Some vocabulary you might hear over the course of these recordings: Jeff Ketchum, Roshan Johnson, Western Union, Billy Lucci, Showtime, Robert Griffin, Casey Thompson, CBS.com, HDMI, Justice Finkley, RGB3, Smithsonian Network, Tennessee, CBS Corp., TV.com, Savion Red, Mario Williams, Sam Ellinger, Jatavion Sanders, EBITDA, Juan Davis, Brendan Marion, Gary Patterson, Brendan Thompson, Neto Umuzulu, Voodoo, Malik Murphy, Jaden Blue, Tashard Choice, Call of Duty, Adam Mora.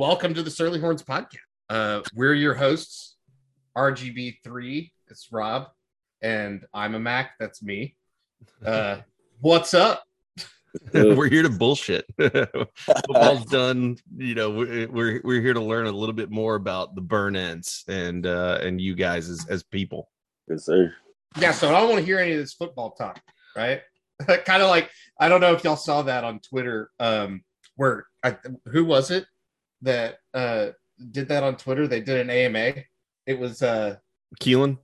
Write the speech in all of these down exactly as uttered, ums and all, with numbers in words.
Welcome to the Surly Horns Podcast. Uh, we're your hosts, R G B three, it's Rob, and I'm a Mac, that's me. Uh, what's up? We're here to bullshit. Football's done. You know, we're we're here to learn a little bit more about the burn ends and uh, and you guys as, as people. Yes, sir. Yeah, so I don't want to hear any of this football talk, right? Kind of like, I don't know if y'all saw that on Twitter. Um, where I, who was it that uh, did that on Twitter? They did an A M A. It was uh, Keelan.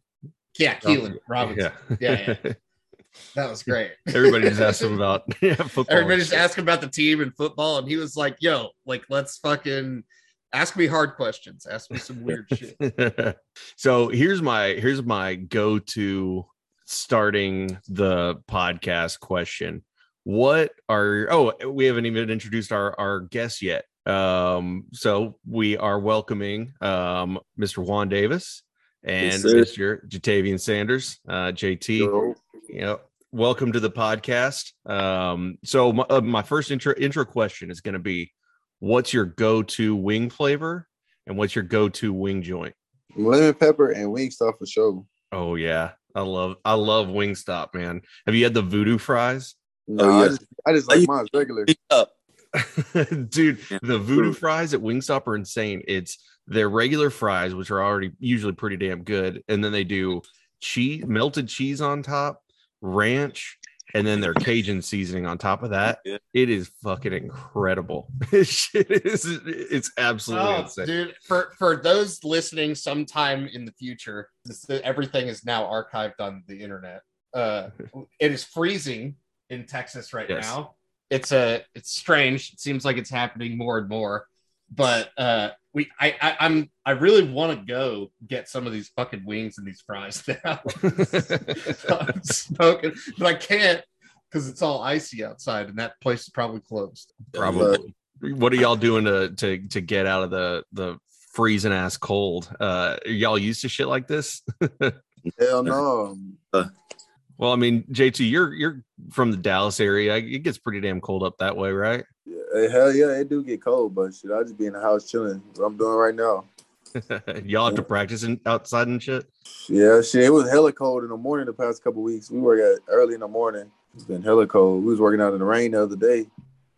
Yeah, Keelan Robinson. Yeah, yeah. yeah. That was great. Everybody just asked him about yeah, football. Everybody just asked him about the team and football, and he was like, yo, like, let's fucking ask me hard questions. Ask me some weird shit. So here's my here's my go-to starting the podcast question. What are oh, we haven't even introduced our, our guest yet. Um, so we are welcoming um Mister Juan Davis and yes, Mister Jatavion Sanders, uh J T. Hello. You know, welcome to the podcast. Um, so my, uh, my first intro intro question is going to be, what's your go-to wing flavor and what's your go-to wing joint? Lemon pepper and Wingstop for sure. Oh yeah, I love I love Wingstop, man. Have you had the Voodoo fries? No, oh, yeah. I, just, I just like mine regular. Dude, the Voodoo fries at Wingstop are insane. It's their regular fries, which are already usually pretty damn good, and then they do cheese, melted cheese on top, ranch, and then their Cajun seasoning on top of that. Yeah. It is fucking incredible. Shit is it's absolutely oh, insane. Dude, for for those listening sometime in the future, this, everything is now archived on the internet. Uh it is freezing in Texas right yes. now. It's a it's strange. It seems like it's happening more and more. But uh we I, I I'm I really want to go get some of these fucking wings and these fries now. I'm smoking, but I can't because it's all icy outside and that place is probably closed. Probably. Uh, what are y'all doing to to to get out of the the freezing ass cold? Uh are y'all used to shit like this? Hell no. Well, I mean, J T, you're you're from the Dallas area. It gets pretty damn cold up that way, right? Yeah, hell yeah, it do get cold, but shit, I'll just be in the house chilling. What I'm doing right now. Y'all have to practice in, outside and shit. Yeah, shit, it was hella cold in the morning the past couple weeks. We work out early in the morning. It's been hella cold. We was working out in the rain the other day.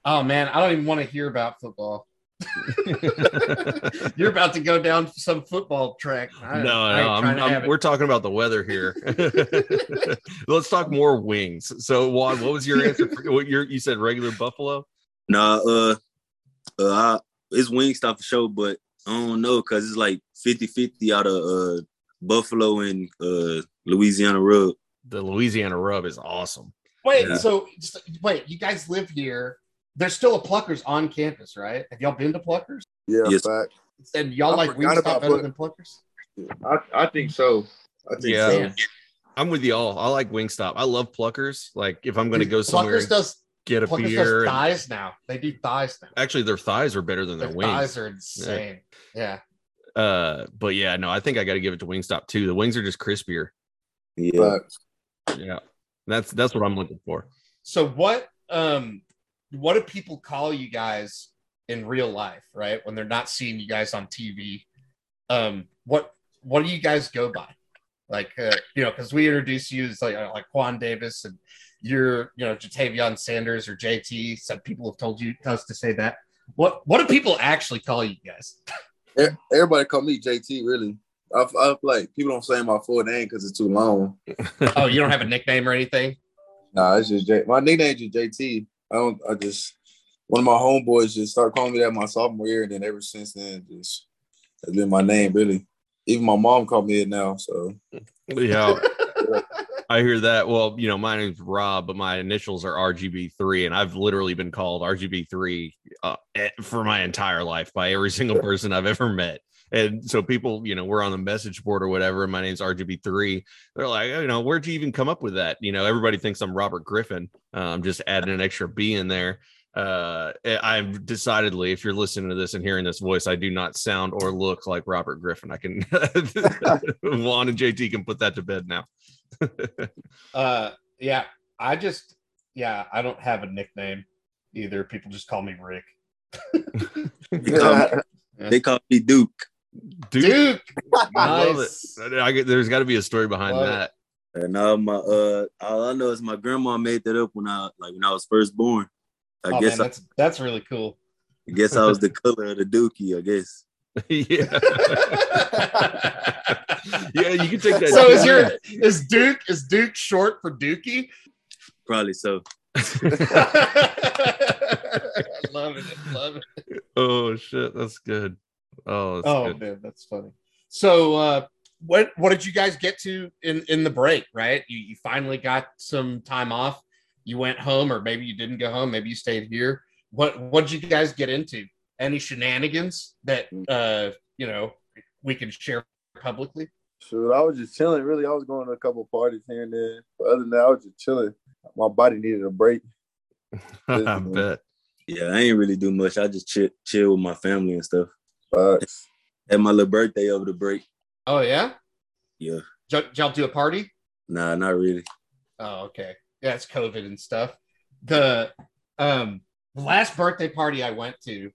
Oh man, I don't even want to hear about football. You're about to go down some football track. I, no, I no I'm, I'm, we're talking about the weather here. Let's talk more wings. So, Juan, what was your answer? For, what your, you said regular buffalo? Nah, uh, uh I, it's Wingstop for sure, but I don't know because it's like fifty-fifty out of uh, Buffalo and uh, Louisiana Rub. The Louisiana Rub is awesome. Wait, yeah. so just, wait, you guys live here? There's still a Pluckers on campus, right? Have y'all been to Pluckers? Yeah, yes. Fact. And y'all I like Wingstop better Pluckers. than Pluckers? I, I think so. I think yeah. so. I'm with y'all. I like Wingstop. I love Pluckers. Like, if I'm going to go somewhere Pluckers and does, get a Pluckers beer. Pluckers does thighs and, now. They do thighs now. Actually, their thighs are better than their, their wings. Their thighs are insane. Yeah. yeah. Uh, But, yeah, no, I think I got to give it to Wingstop, too. The wings are just crispier. Yeah. But, yeah. That's, that's what I'm looking for. So what – um. What do people call you guys in real life, right? When they're not seeing you guys on T V, um, what what do you guys go by? Like, uh, you know, because we introduce you as like like Juan Davis, and you're you know Jatavion Sanders or J T. Some people have told you us to say that. What what do people actually call you guys? Everybody call me J T. Really, I, I like people don't say my full name because it's too long. Oh, you don't have a nickname or anything? No, nah, it's just J- my nickname is J T. I don't. I just one of my homeboys just started calling me that my sophomore year, and then ever since then, just that's been my name. Really, even my mom called me it now. So yeah, I hear that. Well, you know, my name's Rob, but my initials are R G B three, and I've literally been called R G B three uh, for my entire life by every single person I've ever met. And so people, you know, we're on the message board or whatever. And my name's R G B three. They're like, oh, you know, where'd you even come up with that? You know, everybody thinks I'm Robert Griffin. I'm um, just adding an extra B in there. Uh, I've decidedly, if you're listening to this and hearing this voice, I do not sound or look like Robert Griffin. I can, Juan and J T can put that to bed now. uh, yeah, I just, yeah, I don't have a nickname either. People just call me Rick. um, That's they call me Duke. Duke. Duke. I love it. I get, there's got to be a story behind love that. It. And all my uh, all I know is my grandma made that up when I like when I was first born. I oh, guess man, that's I, that's really cool. I guess I was the color of the Dookie. I guess. Yeah. Yeah, you can take that. So is your is Duke is Duke short for Dookie? Probably so. I love it. I love it. Oh shit, that's good. Oh, that's oh good. Man, that's funny. So, uh, what what did you guys get to in, in the break? Right, you you finally got some time off. You went home, or maybe you didn't go home. Maybe you stayed here. What what did you guys get into? Any shenanigans that uh, you know we can share publicly? Sure, I was just chilling. Really, I was going to a couple parties here and there. But other than that, I was just chilling. My body needed a break. I bet. Yeah, I ain't really do much. I just chill, chill with my family and stuff. Uh, Had my little birthday over the break. Oh yeah, yeah. J- did y'all do a party? Nah, not really. Oh okay. Yeah, it's COVID and stuff. The um the last birthday party I went to,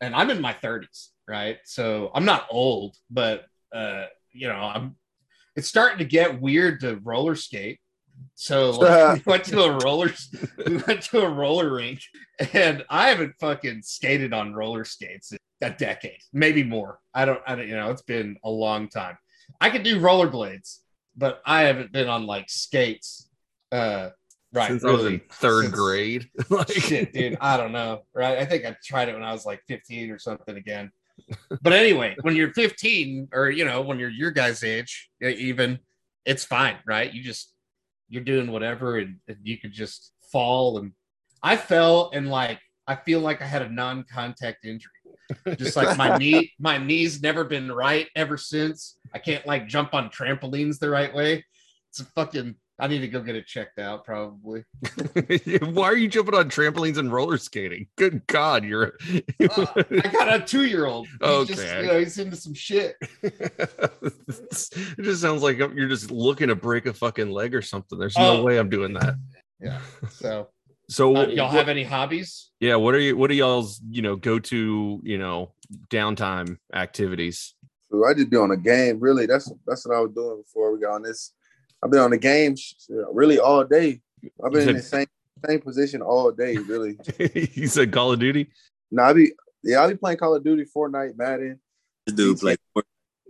and I'm in my thirties, right? So I'm not old, but uh, you know, I'm. It's starting to get weird to roller skate. So like, we went to a roller, we went to a roller rink, and I haven't fucking skated on roller skates in a decade, maybe more. I don't, I don't, you know, it's been a long time. I could do rollerblades, but I haven't been on like skates. Uh, right, since really, I was in third since, grade. Like, shit, dude, I don't know. Right, I think I tried it when I was like fifteen or something again. But anyway, when you're fifteen, or you know, when you're your guy's age, even it's fine, right? You just you're doing whatever, and, and you could just fall. And I fell, and like I feel like I had a non-contact injury, just like my knee, my knee's never been right ever since. I can't like jump on trampolines the right way. It's a fucking. I need to go get it checked out, probably. Why are you jumping on trampolines and roller skating? Good God, you're. uh, I got a two-year-old. He's okay, just, you know, he's into some shit. It just sounds like you're just looking to break a fucking leg or something. There's no oh. way I'm doing that. Yeah. So. So uh, y'all what, have any hobbies? Yeah. What are you? What are y'all's? You know, go to you know downtime activities. So I just be on a game. Really, that's that's what I was doing before we got on this. I've been on the game really all day. I've been in the same same position all day, really. You said Call of Duty? No, I be yeah, I be playing Call of Duty, Fortnite, Madden. This dude play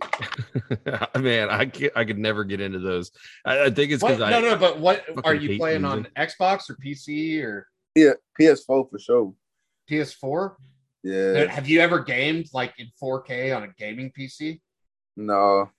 Fortnite. Man, I can't, I could never get into those. I, I think it's because I no no. But what are you playing music. On Xbox or P C or? Yeah, P S four for sure. P S four? Yeah. Have you ever gamed like in four K on a gaming P C? No, oh,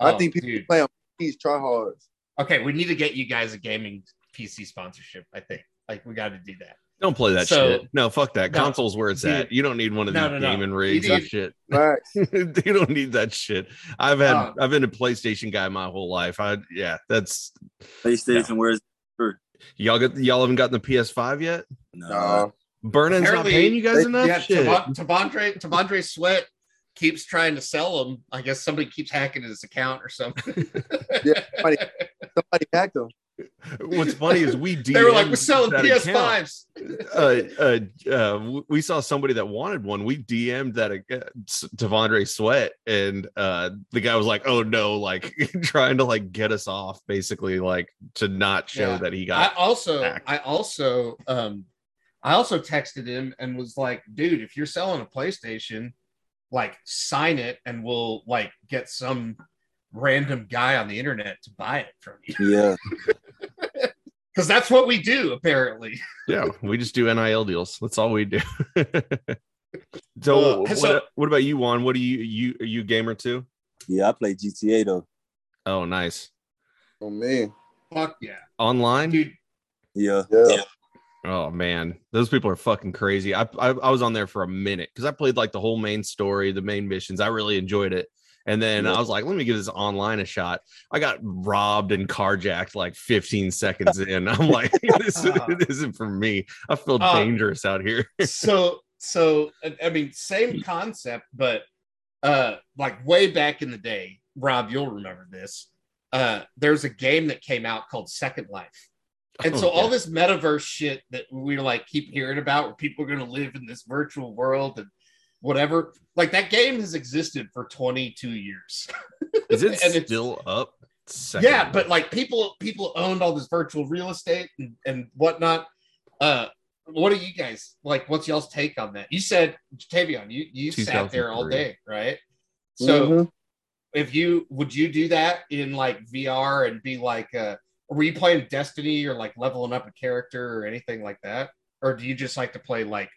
I think people dude. play on P Cs tryhards. Okay, we need to get you guys a gaming P C sponsorship, I think. Like, we got to do that. Don't play that so, shit. No, fuck that. No, Console's where it's dude, at. You don't need one of no, these no, gaming no. rigs and shit. Right. You don't need that shit. I've had, um, I've been a PlayStation guy my whole life. I Yeah, that's... PlayStation, yeah. Where's... Y'all got, y'all haven't gotten the P S five yet? No. Burnin's not paying you guys they, enough? Yeah, shit. Tavondre, Tavondre Sweat keeps trying to sell them. I guess somebody keeps hacking his account or something. Yeah, somebody, somebody hacked them. What's funny is we D M'd they were like, we're selling P S fives. uh, uh, uh, we saw somebody that wanted one. We D M'd that uh, Tavondre Sweat, and uh, the guy was like, "Oh no!" Like trying to like get us off, basically, like to not show yeah. that he got. I also, hacked. I also, um, I also texted him and was like, "Dude, if you're selling a PlayStation, like sign it and we'll like get some random guy on the internet to buy it from you." Yeah. Cause that's what we do apparently. Yeah. We just do N I L deals. That's all we do. So, uh, so what, what about you, Juan? What do you, you, are you a gamer too? Yeah. I play G T A though. Oh, nice. Oh man. Fuck yeah. Online? Dude. Yeah. Yeah. yeah. Oh man, those people are fucking crazy. I, I I was on there for a minute because I played like the whole main story, the main missions. I really enjoyed it, and then yeah. I was like, let me give this online a shot. I got robbed and carjacked like fifteen seconds in. I'm like, this, this isn't for me. I feel uh, dangerous out here. so so I mean, same concept, but uh, like way back in the day, Rob, you'll remember this. Uh, there's a game that came out called Second Life. And so oh, all yeah. this metaverse shit that we like keep hearing about where people are going to live in this virtual world and whatever. Like, that game has existed for twenty-two years. Is it and still it's, up? Second yeah, but like people people owned all this virtual real estate and, and whatnot. Uh, what are you guys like? What's y'all's take on that? You said, Jatavion, you you sat there all day, right? So, mm-hmm. if you would you do that in like V R and be like, uh, were you playing Destiny or like leveling up a character or anything like that, or do you just like to play like,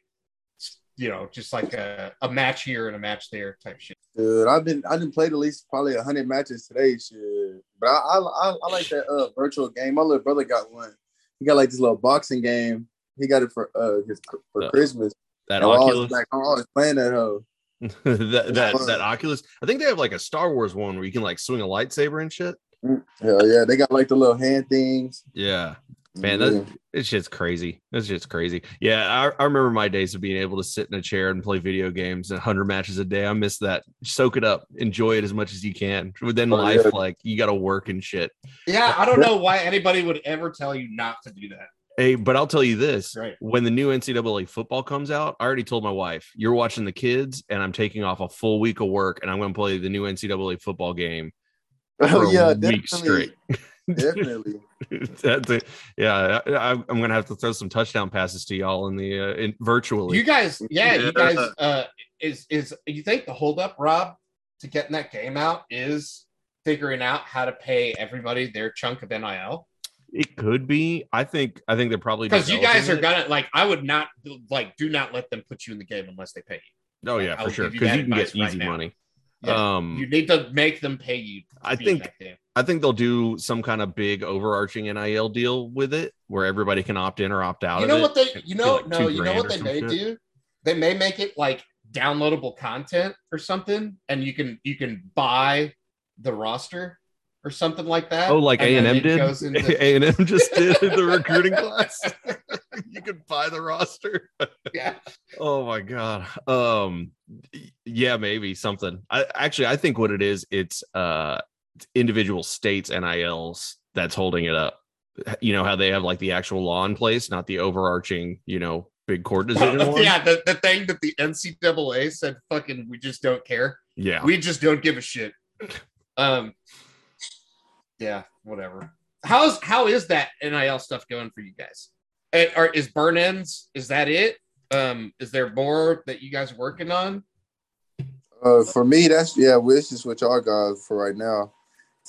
you know, just like a, a match here and a match there type shit? Dude, I've been I didn't play at least probably a hundred matches today, shit. But I I, I, I like that uh, virtual game. My little brother got one. He got like this little boxing game. He got it for uh his, for that, Christmas. That and Oculus. I was always playing that hoe. that that, that Oculus. I think they have like a Star Wars one where you can like swing a lightsaber and shit. Hell yeah, they got like the little hand things. Yeah. Man, that it's just crazy. It's just crazy. Yeah, I, I remember my days of being able to sit in a chair and play video games and one hundred matches a day. I miss that. Soak it up. Enjoy it as much as you can. Within oh, life, yeah. like, you got to work and shit. Yeah, I don't know why anybody would ever tell you not to do that. Hey, but I'll tell you this. Right. When the new N C double A football comes out, I already told my wife, you're watching the kids, and I'm taking off a full week of work, and I'm going to play the new N C double A football game for oh, yeah, a week definitely. straight. Definitely. That's it. Yeah, I, I'm gonna have to throw some touchdown passes to y'all in the uh, in, virtually. You guys, yeah, yeah, you guys. Uh, is is you think the holdup, Rob, to getting that game out is figuring out how to pay everybody their chunk of N I L? It could be. I think. I think they're probably because you guys are it. gonna like. I would not like. Do not let them put you in the game unless they pay you. Oh yeah, I for sure. Because you, you can get right easy now. money. Yeah, um, you need to make them pay you. I think. I think they'll do some kind of big overarching N I L deal with it, where everybody can opt in or opt out. You know what they? You know, like no, you know what they may shit. do. They may make it like downloadable content or something, and you can you can buy the roster or something like that. Oh, like A and M did. A and M just did the recruiting class. You could buy the roster. Yeah. Oh my god. Um. Yeah, maybe something. I actually, I think what it is, it's uh. individual states N I Ls that's holding it up. You know how they have like the actual law in place, not the overarching, you know, big court decision. Yeah, the, the thing that the N C double A said, fucking, we just don't care. Yeah, we just don't give a shit. Um, yeah, whatever. How's how is that N I L stuff going for you guys? And are is burn ins? Is that it? Um, is there more that you guys are working on? Uh, for me, that's yeah. This is what y'all got for right now.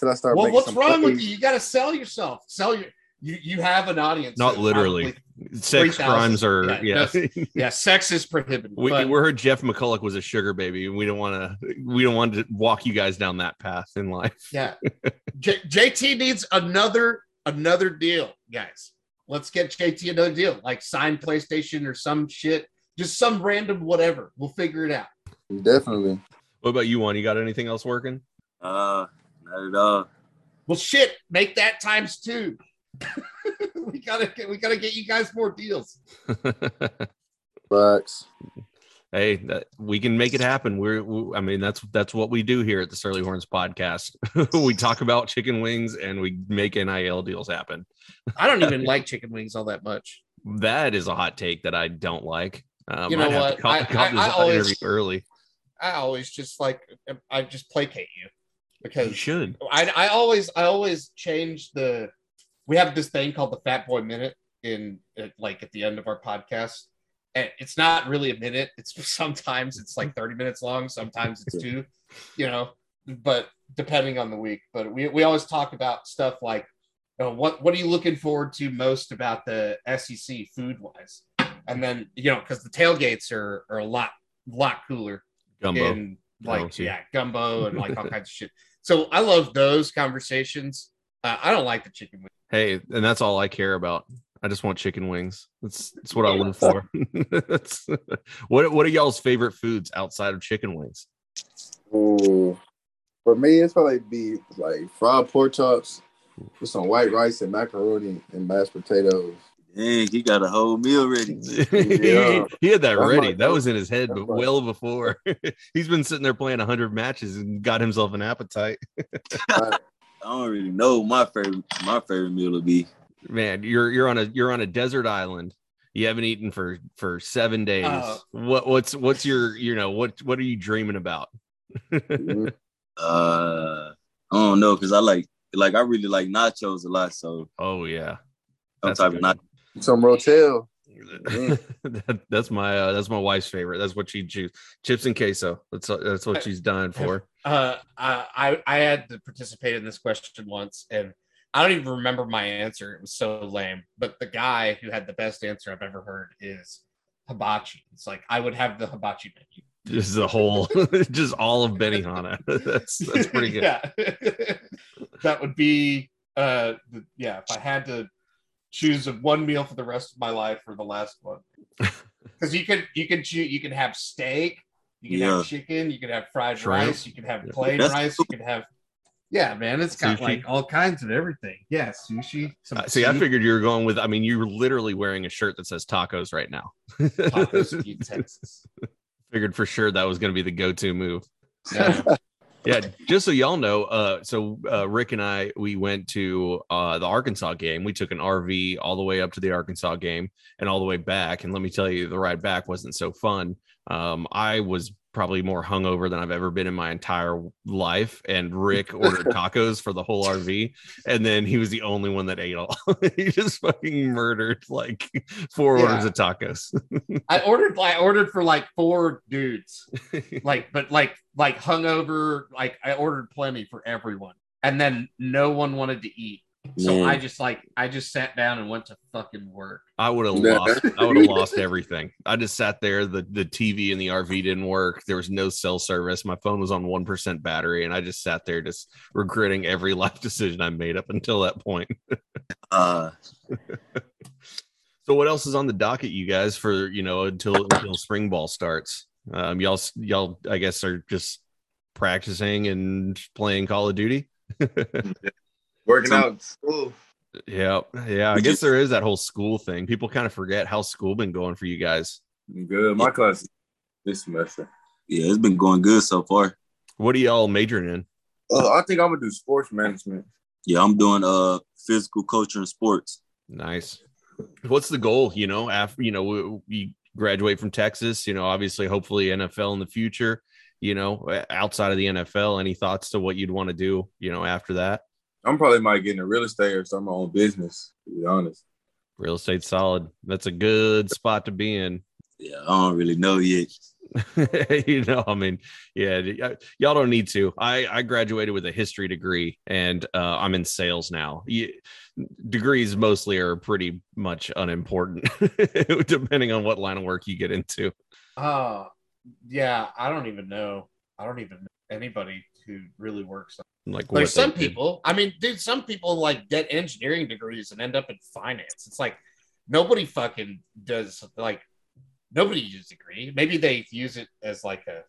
I start well, what's wrong plays. with you? You got to sell yourself. Sell your. You you have an audience. Not literally. Sex crimes are yeah. Yeah. No, yeah, sex is prohibited. We, but, we heard Jeff McCulloch was a sugar baby, and we don't want to. We don't want to walk you guys down that path in life. Yeah. J- JT needs another another deal, guys. Let's get J T another deal, like sign PlayStation or some shit, just some random whatever. We'll figure it out. Definitely. What about you, Juan? You got anything else working? Uh. Not at all. Well, shit, make that times two. we gotta, get, we gotta get you guys more deals. Bucks. Hey, that, we can make it happen. We're, we, I mean, that's that's what we do here at the Surly Horns Podcast. We talk about chicken wings and we make N I L deals happen. I don't even like chicken wings all that much. That is a hot take that I don't like. Um, you know I'd have what? To call, I, call I, this I always early. I always just like I just placate you. Because you should. I, I always I always change the we have this thing called the Fat Boy Minute in at, like at the end of our podcast. And it's not really a minute. It's sometimes it's like thirty minutes long, sometimes it's two, you know, but depending on the week. But we, we always talk about stuff like, you know, what what are you looking forward to most about the S E C food wise? And then, you know, because the tailgates are are a lot lot cooler. Gumbo. In, like yeah, gumbo and like all kinds of shit. So I love those conversations. Uh, I don't like the chicken wings. Hey, and that's all I care about. I just want chicken wings. That's that's what I live for. that's, what what are y'all's favorite foods outside of chicken wings? Ooh, for me, it's probably be like fried pork chops with some white rice and macaroni and mashed potatoes. Dang, he got a whole meal ready. Yeah. He had that ready. That was in his head, but well before. He's been sitting there playing one hundred matches and got himself an appetite. I don't really know my favorite my favorite meal to be. Man, you're you're on a you're on a desert island. You haven't eaten for, for seven days. Uh, what what's what's your you know what what are you dreaming about? uh, I don't know, because I like like I really like nachos a lot. So oh yeah, some type of nachos. Some Rotel. that, that's my uh, that's my wife's favorite. That's what she choose. Chips and queso. That's that's what she's dying for. Uh, I I had to participate in this question once, and I don't even remember my answer. It was so lame. But the guy who had the best answer I've ever heard is hibachi. It's like, I would have the hibachi menu. Just the whole, just all of Benihana. That's that's pretty good. Yeah. That would be, uh, the, yeah, if I had to choose one meal for the rest of my life or the last one. Because you could, you could choose, you can have steak, you can yeah. have chicken, you can have fried Shrimp. rice, you can have plain that's rice, cool. you can have. Yeah, man, it's got sushi. Like all kinds of everything. Yeah, sushi. Some uh, see, soup. I figured you were going with, I mean, you're literally wearing a shirt that says tacos right now. Tacos in Texas. Figured for sure that was going to be the go-to move. Yeah. Yeah, just so y'all know, uh, so uh, Rick and I, we went to uh, the Arkansas game. We took an R V all the way up to the Arkansas game and all the way back. And let me tell you, the ride back wasn't so fun. Um, I was probably more hungover than I've ever been in my entire life. And Rick ordered tacos for the whole R V. And then he was the only one that ate all. He just fucking murdered like four yeah. orders of tacos. I ordered, I ordered for like four dudes, like, but like, like hungover, like I ordered plenty for everyone. And then no one wanted to eat. So yeah. I just like I just sat down and went to fucking work. I would have lost. I would have lost everything. I just sat there. The the T V in the R V didn't work. There was no cell service. My phone was on one percent battery, and I just sat there, just regretting every life decision I made up until that point. uh. So what else is on the docket, you guys? For you know, until until spring ball starts, um, y'all y'all I guess are just practicing and playing Call of Duty. Working out in school. Yeah. Yeah. I guess there is that whole school thing. People kind of forget how school been going for you guys. Good. My class this semester. Yeah, it's been going good so far. What are y'all majoring in? Uh, I think I'm going to do sports management. Yeah, I'm doing uh physical culture and sports. Nice. What's the goal, you know, after, you know, we, we graduate from Texas, you know, obviously, hopefully N F L in the future, you know, outside of the N F L, any thoughts to what you'd want to do, you know, after that? I'm probably might get into real estate or start my own business, to be honest. Real estate's solid. That's a good spot to be in. Yeah, I don't really know yet. You know, I mean, yeah, y- y'all don't need to. I, I graduated with a history degree, and uh, I'm in sales now. You, degrees mostly are pretty much unimportant, depending on what line of work you get into. Uh, yeah, I don't even know. I don't even know anybody who really works on like, like some people did. I mean, dude, some people like get engineering degrees and end up in finance. It's like nobody fucking does like nobody uses degree. Maybe they use it as like a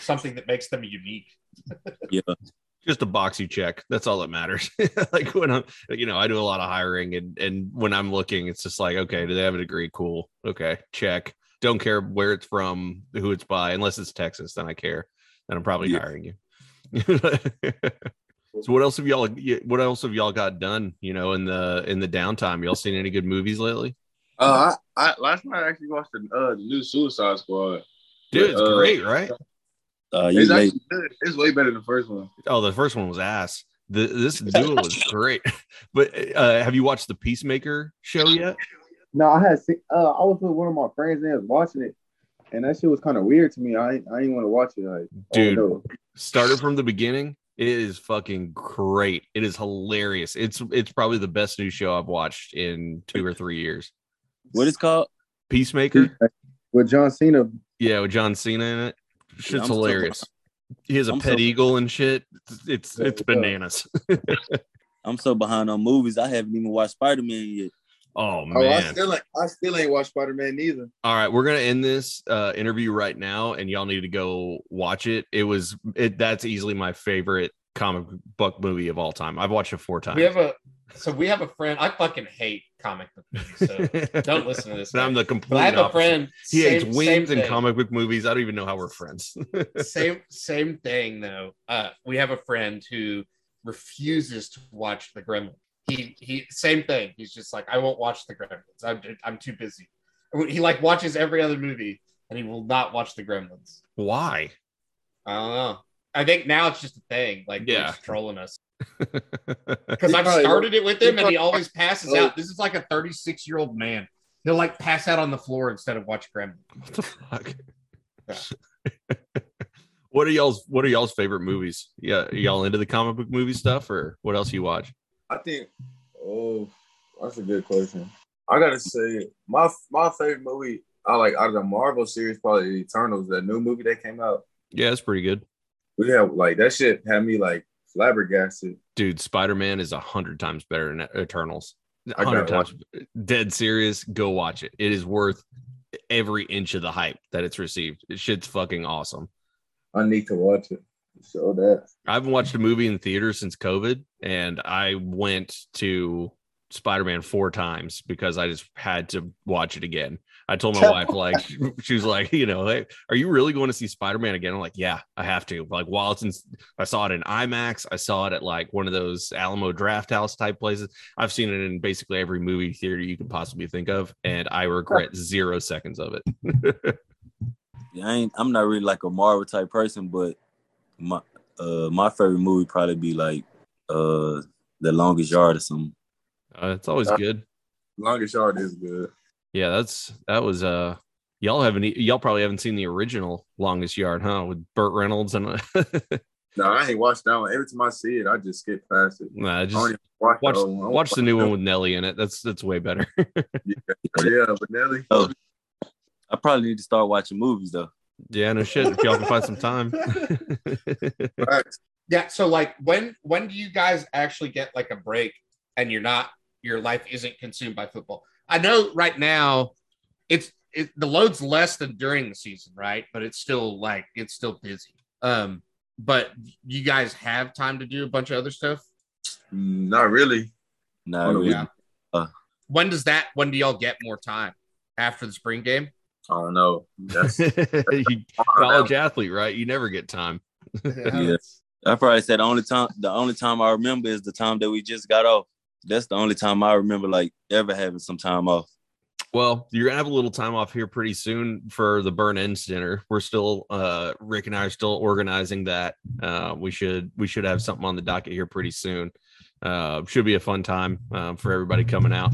something that makes them unique. Yeah, just a box you check. That's all that matters. Like when I'm, you know, I do a lot of hiring, and and when I'm looking, it's just like, okay, do they have a degree? Cool. Okay, check. Don't care where it's from, who it's by, unless it's Texas. Then I care. Then I'm probably yeah. hiring you. So what else have y'all what else have y'all got done, you know, in the in the downtime? Y'all seen any good movies lately? Uh I, I last night I actually watched the, uh, the new Suicide Squad. Dude, it's uh, great, right? Uh, it's, actually good. It's way better than the first one. Oh, the first one was ass. The, this duel was great. But uh, have you watched the Peacemaker show yet? No, I had seen uh, I was with one of my friends and I was watching it. And that shit was kind of weird to me. I I didn't want to watch it. Like, dude, started from the beginning. It is fucking great. It is hilarious. It's it's probably the best new show I've watched in two or three years. What is it called? Peacemaker. With John Cena. Yeah, with John Cena in it. Shit's yeah, hilarious. So, he has a I'm pet so, eagle and shit. It's it's bananas. I'm so behind on movies. I haven't even watched Spider-Man yet. Oh man, oh, I, still ain't, I still ain't watched Spider-Man either. All right, we're gonna end this uh, interview right now, and y'all need to go watch it. It was it that's easily my favorite comic book movie of all time. I've watched it four times. We have a so we have a friend. I fucking hate comic book movies, so don't listen to this. I'm the complete. I have opposite. a friend. He same, hates wings and comic book movies. I don't even know how we're friends. same same thing though. Uh, we have a friend who refuses to watch the Gremlins. He he, same thing. He's just like, I won't watch the Gremlins. I'm I'm too busy. He like watches every other movie, and he will not watch the Gremlins. Why? I don't know. I think now it's just a thing. Like, yeah. He's trolling us. Because I've started it with him, and he always passes out. This is like a thirty-six-year-old man. He'll, like, pass out on the floor instead of watch Gremlins. What the fuck? Yeah. What are y'all's What are y'all's favorite movies? Yeah, are y'all into the comic book movie stuff, or what else you watch? I think. Oh, that's a good question. I gotta say, my my favorite movie, I like out of the Marvel series, probably Eternals, that new movie that came out. Yeah, it's pretty good. Yeah, like that shit had me like flabbergasted. Dude, Spider-Man is a hundred times better than Eternals. A hundred times. Dead serious. Go watch it. It is worth every inch of the hype that it's received. It shit's fucking awesome. I need to watch it. So that I haven't watched a movie in theater since COVID, and I went to Spider-Man four times because I just had to watch it again. I told my wife, like, she was like, you know, hey, are you really going to see Spider-Man again? I'm like, yeah, I have to. Like, while it's in, I saw it in IMAX. I saw it at like one of those Alamo Draft House type places. I've seen it in basically every movie theater you can possibly think of, and I regret zero seconds of it. Yeah, I ain't, I'm not really like a Marvel type person, but my uh, my favorite movie probably be like uh, The Longest Yard or something. Uh, it's always good. Longest Yard is good. Yeah, that's that was uh y'all haven't y'all probably haven't seen the original Longest Yard, huh? With Burt Reynolds and no, I ain't watched that one. Every time I see it, I just skip past it. Nah, just I watch watch, the, watch the new one with Nelly in it. That's that's way better. yeah, yeah, with Nelly. Oh. I probably need to start watching movies though. Yeah, no shit. If y'all can find some time. Right. Yeah. So, like, when when do you guys actually get like a break and you're not your life isn't consumed by football? I know right now it's it, the load's less than during the season, right? But it's still like it's still busy. Um, but you guys have time to do a bunch of other stuff? Not really. No. Yeah. Uh, when does that? When do y'all get more time after the spring game? I don't know. That's, that's you, college athlete, right? You never get time. Yeah. I probably said the only time the only time I remember is the time that we just got off. That's the only time I remember like ever having some time off. Well, you're gonna have a little time off here pretty soon for the burn ends dinner. We're still uh, Rick and I are still organizing that. Uh, we should we should have something on the docket here pretty soon. Uh, should be a fun time uh, for everybody coming out.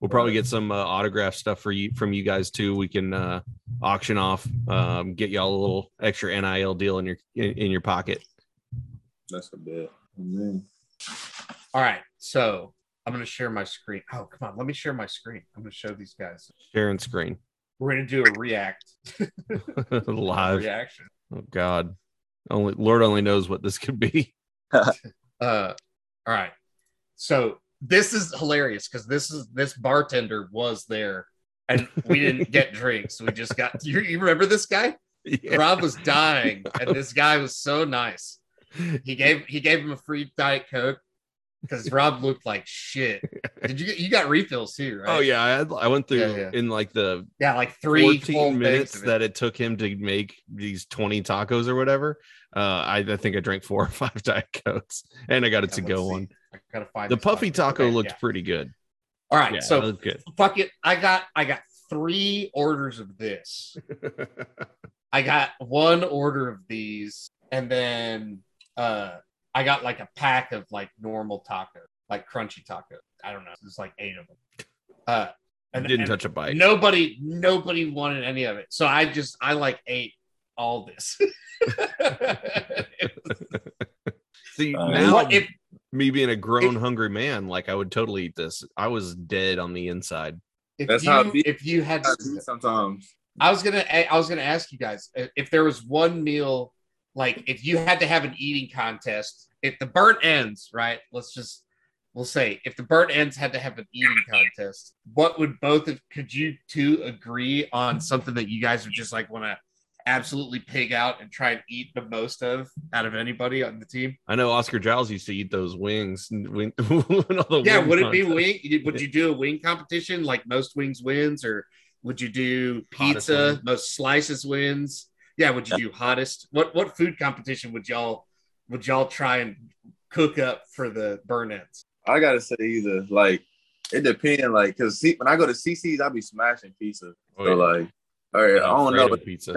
We'll probably get some uh, autograph stuff for you from you guys too. We can uh, auction off, um, get y'all a little extra N I L deal in your in, in your pocket. That's a bit. Amen. All right, so I'm gonna share my screen. Oh, come on, let me share my screen. I'm gonna show these guys. Sharing screen. We're gonna do a react. Live reaction. Oh God, only Lord only knows what this could be. uh, all right, so. This is hilarious because this is this bartender was there and we didn't get drinks. We just got you, you remember this guy? Yeah. Rob was dying, and this guy was so nice. He gave he gave him a free Diet Coke because Rob looked like shit. Did you you got refills too, right? Oh yeah, I had, I went through yeah, yeah. in like the yeah, like three fourteen minutes it. that it took him to make these twenty tacos or whatever. Uh, I, I think I drank four or five Diet Cokes and I got it to go one. I gotta find the puffy taco. Looked yeah. pretty good. All right, yeah, so good. Fuck it. I got I got three orders of this. I got one order of these, and then uh, I got like a pack of like normal tacos, like crunchy tacos. I don't know. There's like eight of them. Uh, and didn't and touch a bite. Nobody, nobody wanted any of it. So I just I like ate all this. See uh, now. What if, me being a grown, if, hungry man, like I would totally eat this. I was dead on the inside. If That's you, how be, if you had to, sometimes. I was gonna, I was gonna ask you guys if there was one meal, like if you had to have an eating contest, if the burnt ends, right? Let's just, we'll say, if the burnt ends had to have an eating contest, what would both of, could you two agree on something that you guys would just like want to absolutely pig out and try and eat the most of out of anybody on the team? I know Oscar Giles used to eat those wings. Wing, yeah, wing would it be wing? Would you do a wing competition like most wings wins, or would you do pizza, most slices wins? Yeah, would you do hottest? What what food competition would y'all would y'all try and cook up for the burn ends? I gotta say either like It depends, like, cause see, when I go to Cece's, I be smashing pizza. Oh, so yeah. like, all right, yeah, I don't know, but pizza.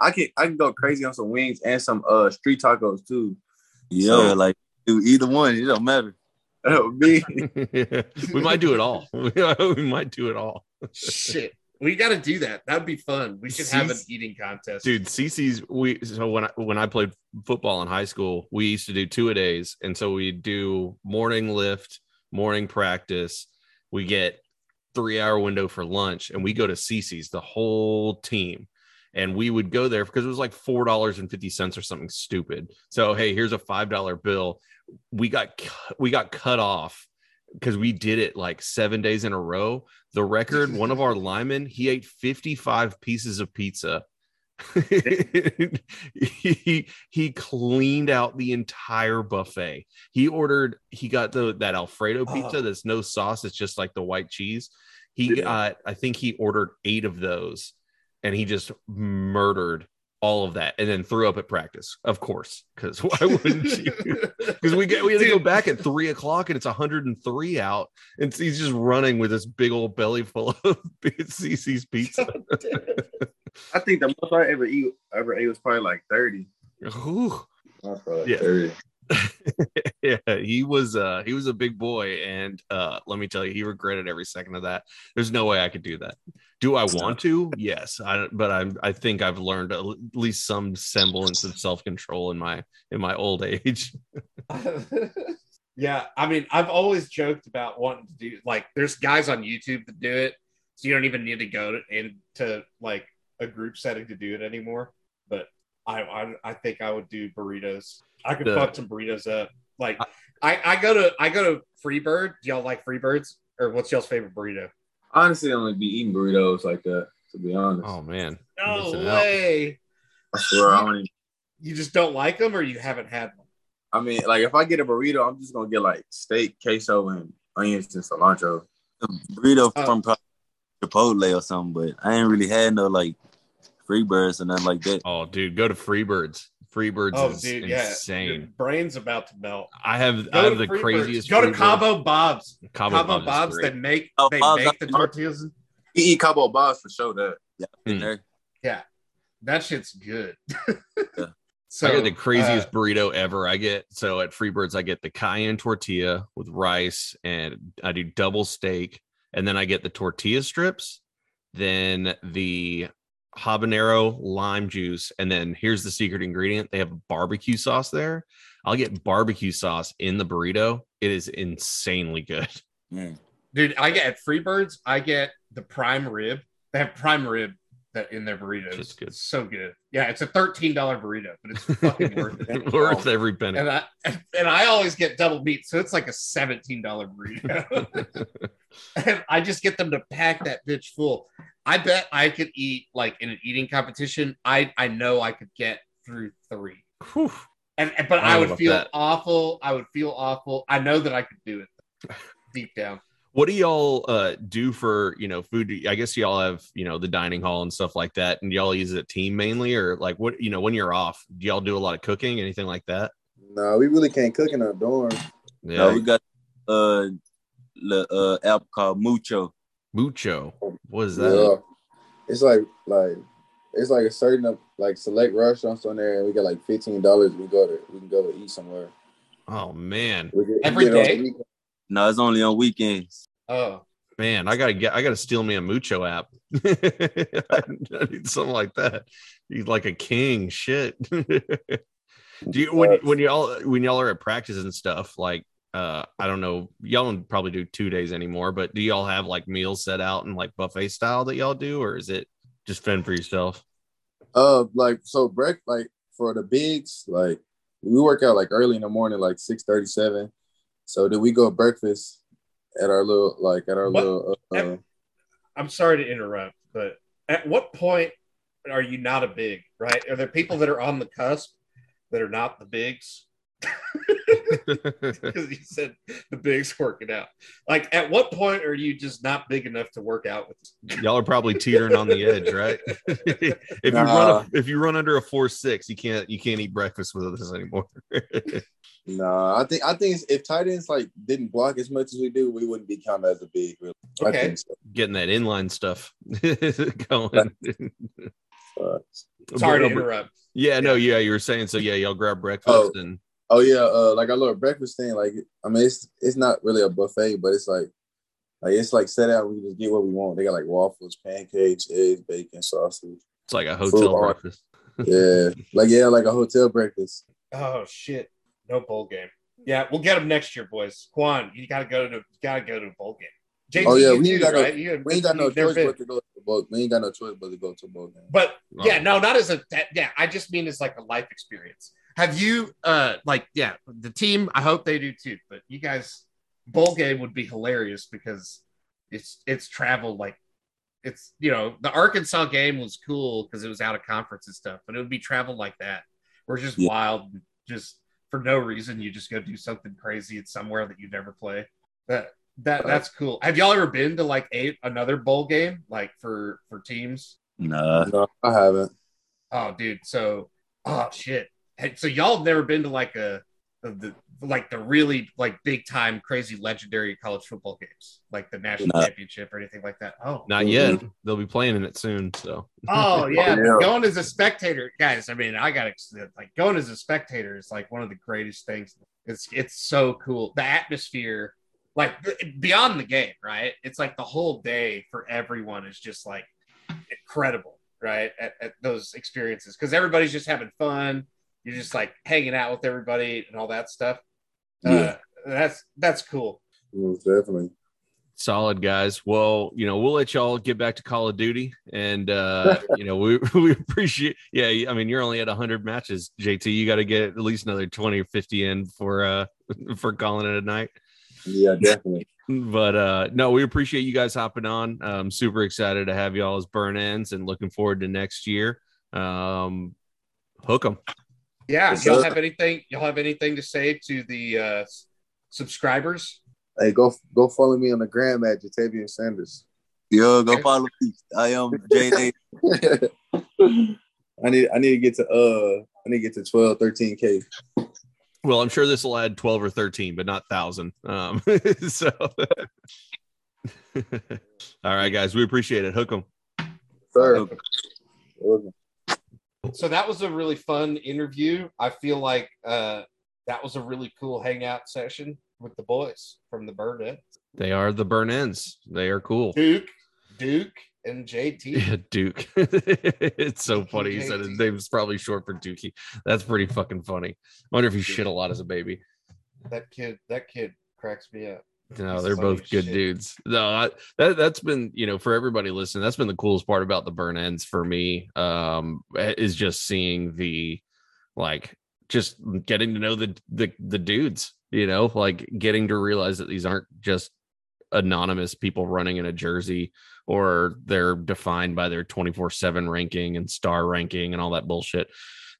I can I can go crazy on some wings and some uh street tacos too. Yeah, so, like do either one, it don't matter. Me, we might do it all. We might do it all. Shit. We got to do that. That'd be fun. We should have an eating contest, dude. Cece's. We so when I when I played football in high school, we used to do two a days, and so we do morning lift, morning practice. We get three hour window for lunch, and we go to Cece's, the whole team, and we would go there because it was like four dollars and fifty cents or something stupid. So hey, here's a five dollar bill. We got we got cut off. Because we did it like seven days in a row. The record, one of our linemen, he ate fifty-five pieces of pizza. he he cleaned out the entire buffet. He ordered, he got the that Alfredo pizza oh. that's no sauce. It's just like the white cheese. He yeah. got, I think he ordered eight of those. And he just murdered all of that, and then threw up at practice, of course, because why wouldn't you? Because we get we had to go back at three o'clock, and it's one hundred three out, and he's just running with this big old belly full of C C's pizza. I think the most I ever eat ever ate was probably like thirty. Ooh. Like yeah, thirty. Yeah, he was uh, he was a big boy, and uh, let me tell you, he regretted every second of that. There's no way I could do that. Do I want to? Yes, I, but I'm. I think I've learned at least some semblance of self-control in my in my old age. Yeah, I mean, I've always joked about wanting to do, like, there's guys on YouTube that do it, so you don't even need to go to, in, to like a group setting to do it anymore. But I I, I think I would do burritos. I could the, fuck some burritos up. Like I, I, I go to I go to Freebird. Do y'all like Freebirds? Or what's y'all's favorite burrito? Honestly, I only be eating burritos like that, to be honest. Oh man. No way. I swear I only You just don't like them, or you haven't had them? I mean, like, if I get a burrito, I'm just gonna get like steak, queso, and onions and cilantro. A burrito oh. from Chipotle or something, but I ain't really had no like Freebirds and nothing like that. Oh dude, go to Freebirds. Freebirds oh, is dude, insane. Yeah. Your brain's about to melt. I have I have the Freebirds. craziest. Go to Cabo Bob's. Cabo, Cabo Bob's. They make oh, they Bob's, make the tortillas. You eat Cabo Bob's for sure. That yeah, mm. yeah, that shit's good. Yeah. So I get the craziest uh, burrito ever. I get so at Freebirds I get the cayenne tortilla with rice, and I do double steak, and then I get the tortilla strips, then the habanero lime juice, and then here's the secret ingredient, they have barbecue sauce there. I'll get barbecue sauce in the burrito. It is insanely good. mm. Dude, I get at Freebirds, I get the prime rib. They have prime rib that in their burritos. It's good. So good. Yeah, it's a thirteen dollar burrito, but it's fucking worth it. Worth every penny. And I and I always get double meat, so it's like a seventeen dollar burrito. And I just get them to pack that bitch full. I bet I could eat, like, in an eating competition, I, I know I could get through three. Whew. And, and But I, I would feel that. awful. I would feel awful. I know that I could do it deep down. What do y'all uh, do for, you know, food? I guess y'all have, you know, the dining hall and stuff like that. And y'all use it team mainly, or like what, you know, when you're off, do y'all do a lot of cooking, anything like that? No, we really can't cook in our dorm. Yeah. No, we got uh, the uh, app called Mucho. Mucho. What is that? Yeah. It's like, like, it's like a certain, like, select restaurants on there, and we got like fifteen dollars. We go to, we can go eat somewhere. Oh man. Get, Every day. No, it's only on weekends. Oh man, I gotta get, I gotta steal me a Mucho app. I, I need something like that. He's like a king, shit. Do you when when y'all when y'all are at practice and stuff, like uh, I don't know, y'all don't probably do two days anymore, but do y'all have like meals set out and like buffet style that y'all do, or is it just fend for yourself? Uh, like so, break like for the bigs, like we work out like early in the morning, like six thirty seven. So did we go breakfast at our little, like at our what, little, uh, at, I'm sorry to interrupt, but at what point are you not a big, right? Are there people that are on the cusp that are not the bigs? Because you said the bigs working out. Like, at what point are you just not big enough to work out with? Y'all are probably teetering on the edge, right? if you uh, run, a, if you run under a four six, you can't you can't eat breakfast with us anymore. No, nah, I think I think if tight ends like didn't block as much as we do, we wouldn't be counted as a big. Really, okay. I think so. Getting that inline stuff going. Uh, Sorry to interrupt. Yeah, yeah, no, yeah, you were saying so. Yeah, y'all grab breakfast oh. and. Oh yeah, uh, like our little breakfast thing. Like, I mean, it's it's not really a buffet, but it's like, like it's like set out. We just get what we want. They got like waffles, pancakes, eggs, bacon, sausage. It's like a hotel food breakfast. Yeah, like yeah, like a hotel breakfast. Oh shit! No bowl game. Yeah, we'll get them next year, boys. Quan, you gotta go to you gotta go to a bowl game. J T, oh yeah, we ain't got, right? no, we ain't got no choice but to go to the bowl. We ain't got no choice but to go to a bowl game. But yeah, no, not as a that, yeah. I just mean it's like a life experience. Have you, uh, like, yeah, the team, I hope they do too, but you guys, bowl game would be hilarious because it's, it's travel. Like it's, you know, the Arkansas game was cool because it was out of conference and stuff, but it would be travel like that. We're just yeah. wild. Just for no reason. You just go do something crazy at somewhere that you never play. That, that, that's cool. Have y'all ever been to like a, another bowl game? Like for, for teams? No, no I haven't. Oh dude. So, oh shit. So y'all have never been to like a, the like the really like big time crazy legendary college football games, like the national no. championship or anything like that. Oh, not yet. They'll be playing in it soon. So. Oh yeah, oh, yeah. Going as a spectator, guys. I mean, I got like going as a spectator is like one of the greatest things. It's it's so cool. The atmosphere, like beyond the game, right? It's like the whole day for everyone is just like incredible, right? At, at those experiences because everybody's just having fun. You're just like hanging out with everybody and all that stuff. Yeah. Uh, that's that's cool. Most definitely. Solid, guys. Well, you know, we'll let y'all get back to Call of Duty, and uh, you know, we we appreciate. Yeah, I mean, you're only at one hundred matches, J T. You got to get at least another twenty or fifty in for uh for calling it a night. Yeah, definitely. But uh, no, we appreciate you guys hopping on. I'm super excited to have y'all as burn ends, and looking forward to next year. Um, hook 'em. Yeah, yes, y'all have anything? Y'all have anything to say to the uh, subscribers? Hey, go go follow me on the gram at Jatavion Sanders. Yo, go follow me. I am J D. I need I need to get to uh I need to get to twelve, thirteen K. Well, I'm sure this will add twelve or thirteen, but not thousand. Um, so, all right, guys, we appreciate it. Hook 'em, sir. Welcome. So that was a really fun interview. I feel like uh, that was a really cool hangout session with the boys from the Burn Ends. They are the Burn Ends. They are cool. Duke, Duke, and J T. Yeah, Duke. It's so funny. He said his name was probably short for Dookie. That's pretty fucking funny. I wonder if he shit a lot as a baby. That kid, that kid cracks me up. No, they're both good shit. dudes. No, I, that that's been, you know, for everybody listening, that's been the coolest part about the Burn Ends for me. Um, is just seeing the, like, just getting to know the the the dudes. You know, like getting to realize that these aren't just anonymous people running in a jersey, or they're defined by their twenty-four seven ranking and star ranking and all that bullshit.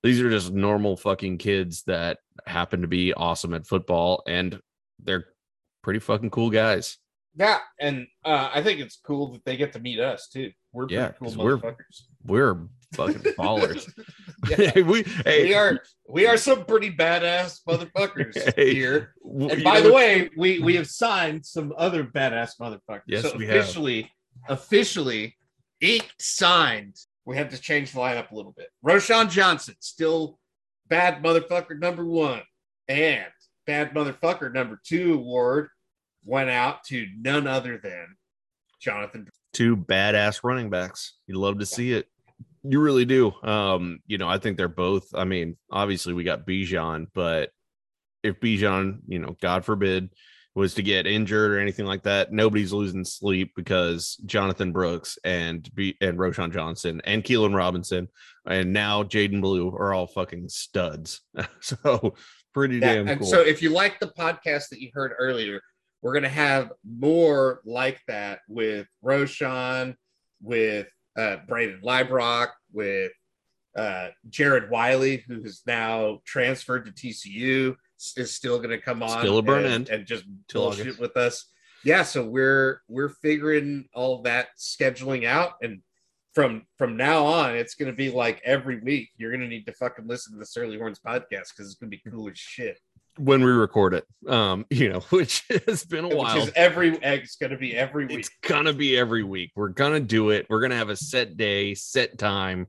These are just normal fucking kids that happen to be awesome at football, and they're pretty fucking cool guys. Yeah, and uh, I think it's cool that they get to meet us too. We're yeah, cool motherfuckers. We're, we're fucking ballers. Yeah. we, hey. we are we are some pretty badass motherfuckers hey. here. And you by the way, we, we have signed some other badass motherfuckers. Yes, so we officially have. officially ink signed. We have to change the lineup a little bit. Roshan Johnson, still bad motherfucker number one. And Bad Motherfucker number two award went out to none other than Jonathan. Two badass running backs. You love to see it. You really do. Um, you know, I think they're both. I mean, obviously we got Bijan, but if Bijan, you know, God forbid, was to get injured or anything like that, nobody's losing sleep because Jonathan Brooks and B- and Roshan Johnson and Keelan Robinson and now Jaden Blue are all fucking studs. So pretty damn yeah, and cool. So if you like the podcast that you heard earlier, we're going to have more like that with Roshan, with uh, Braden Librock, with uh, Jared Wiley, who has now transferred to T C U. is still going to come on still a burn and, and just bullshit August. with us. Yeah, so we're we're figuring all that scheduling out, and from from now on, it's going to be like every week you're going to need to fucking listen to the Surly Horns podcast because it's going to be cool as shit when we record it. Um, you know, which has been a while. Which is every it's going to be every week. It's going to be every week. We're going to do it. We're going to have a set day, set time.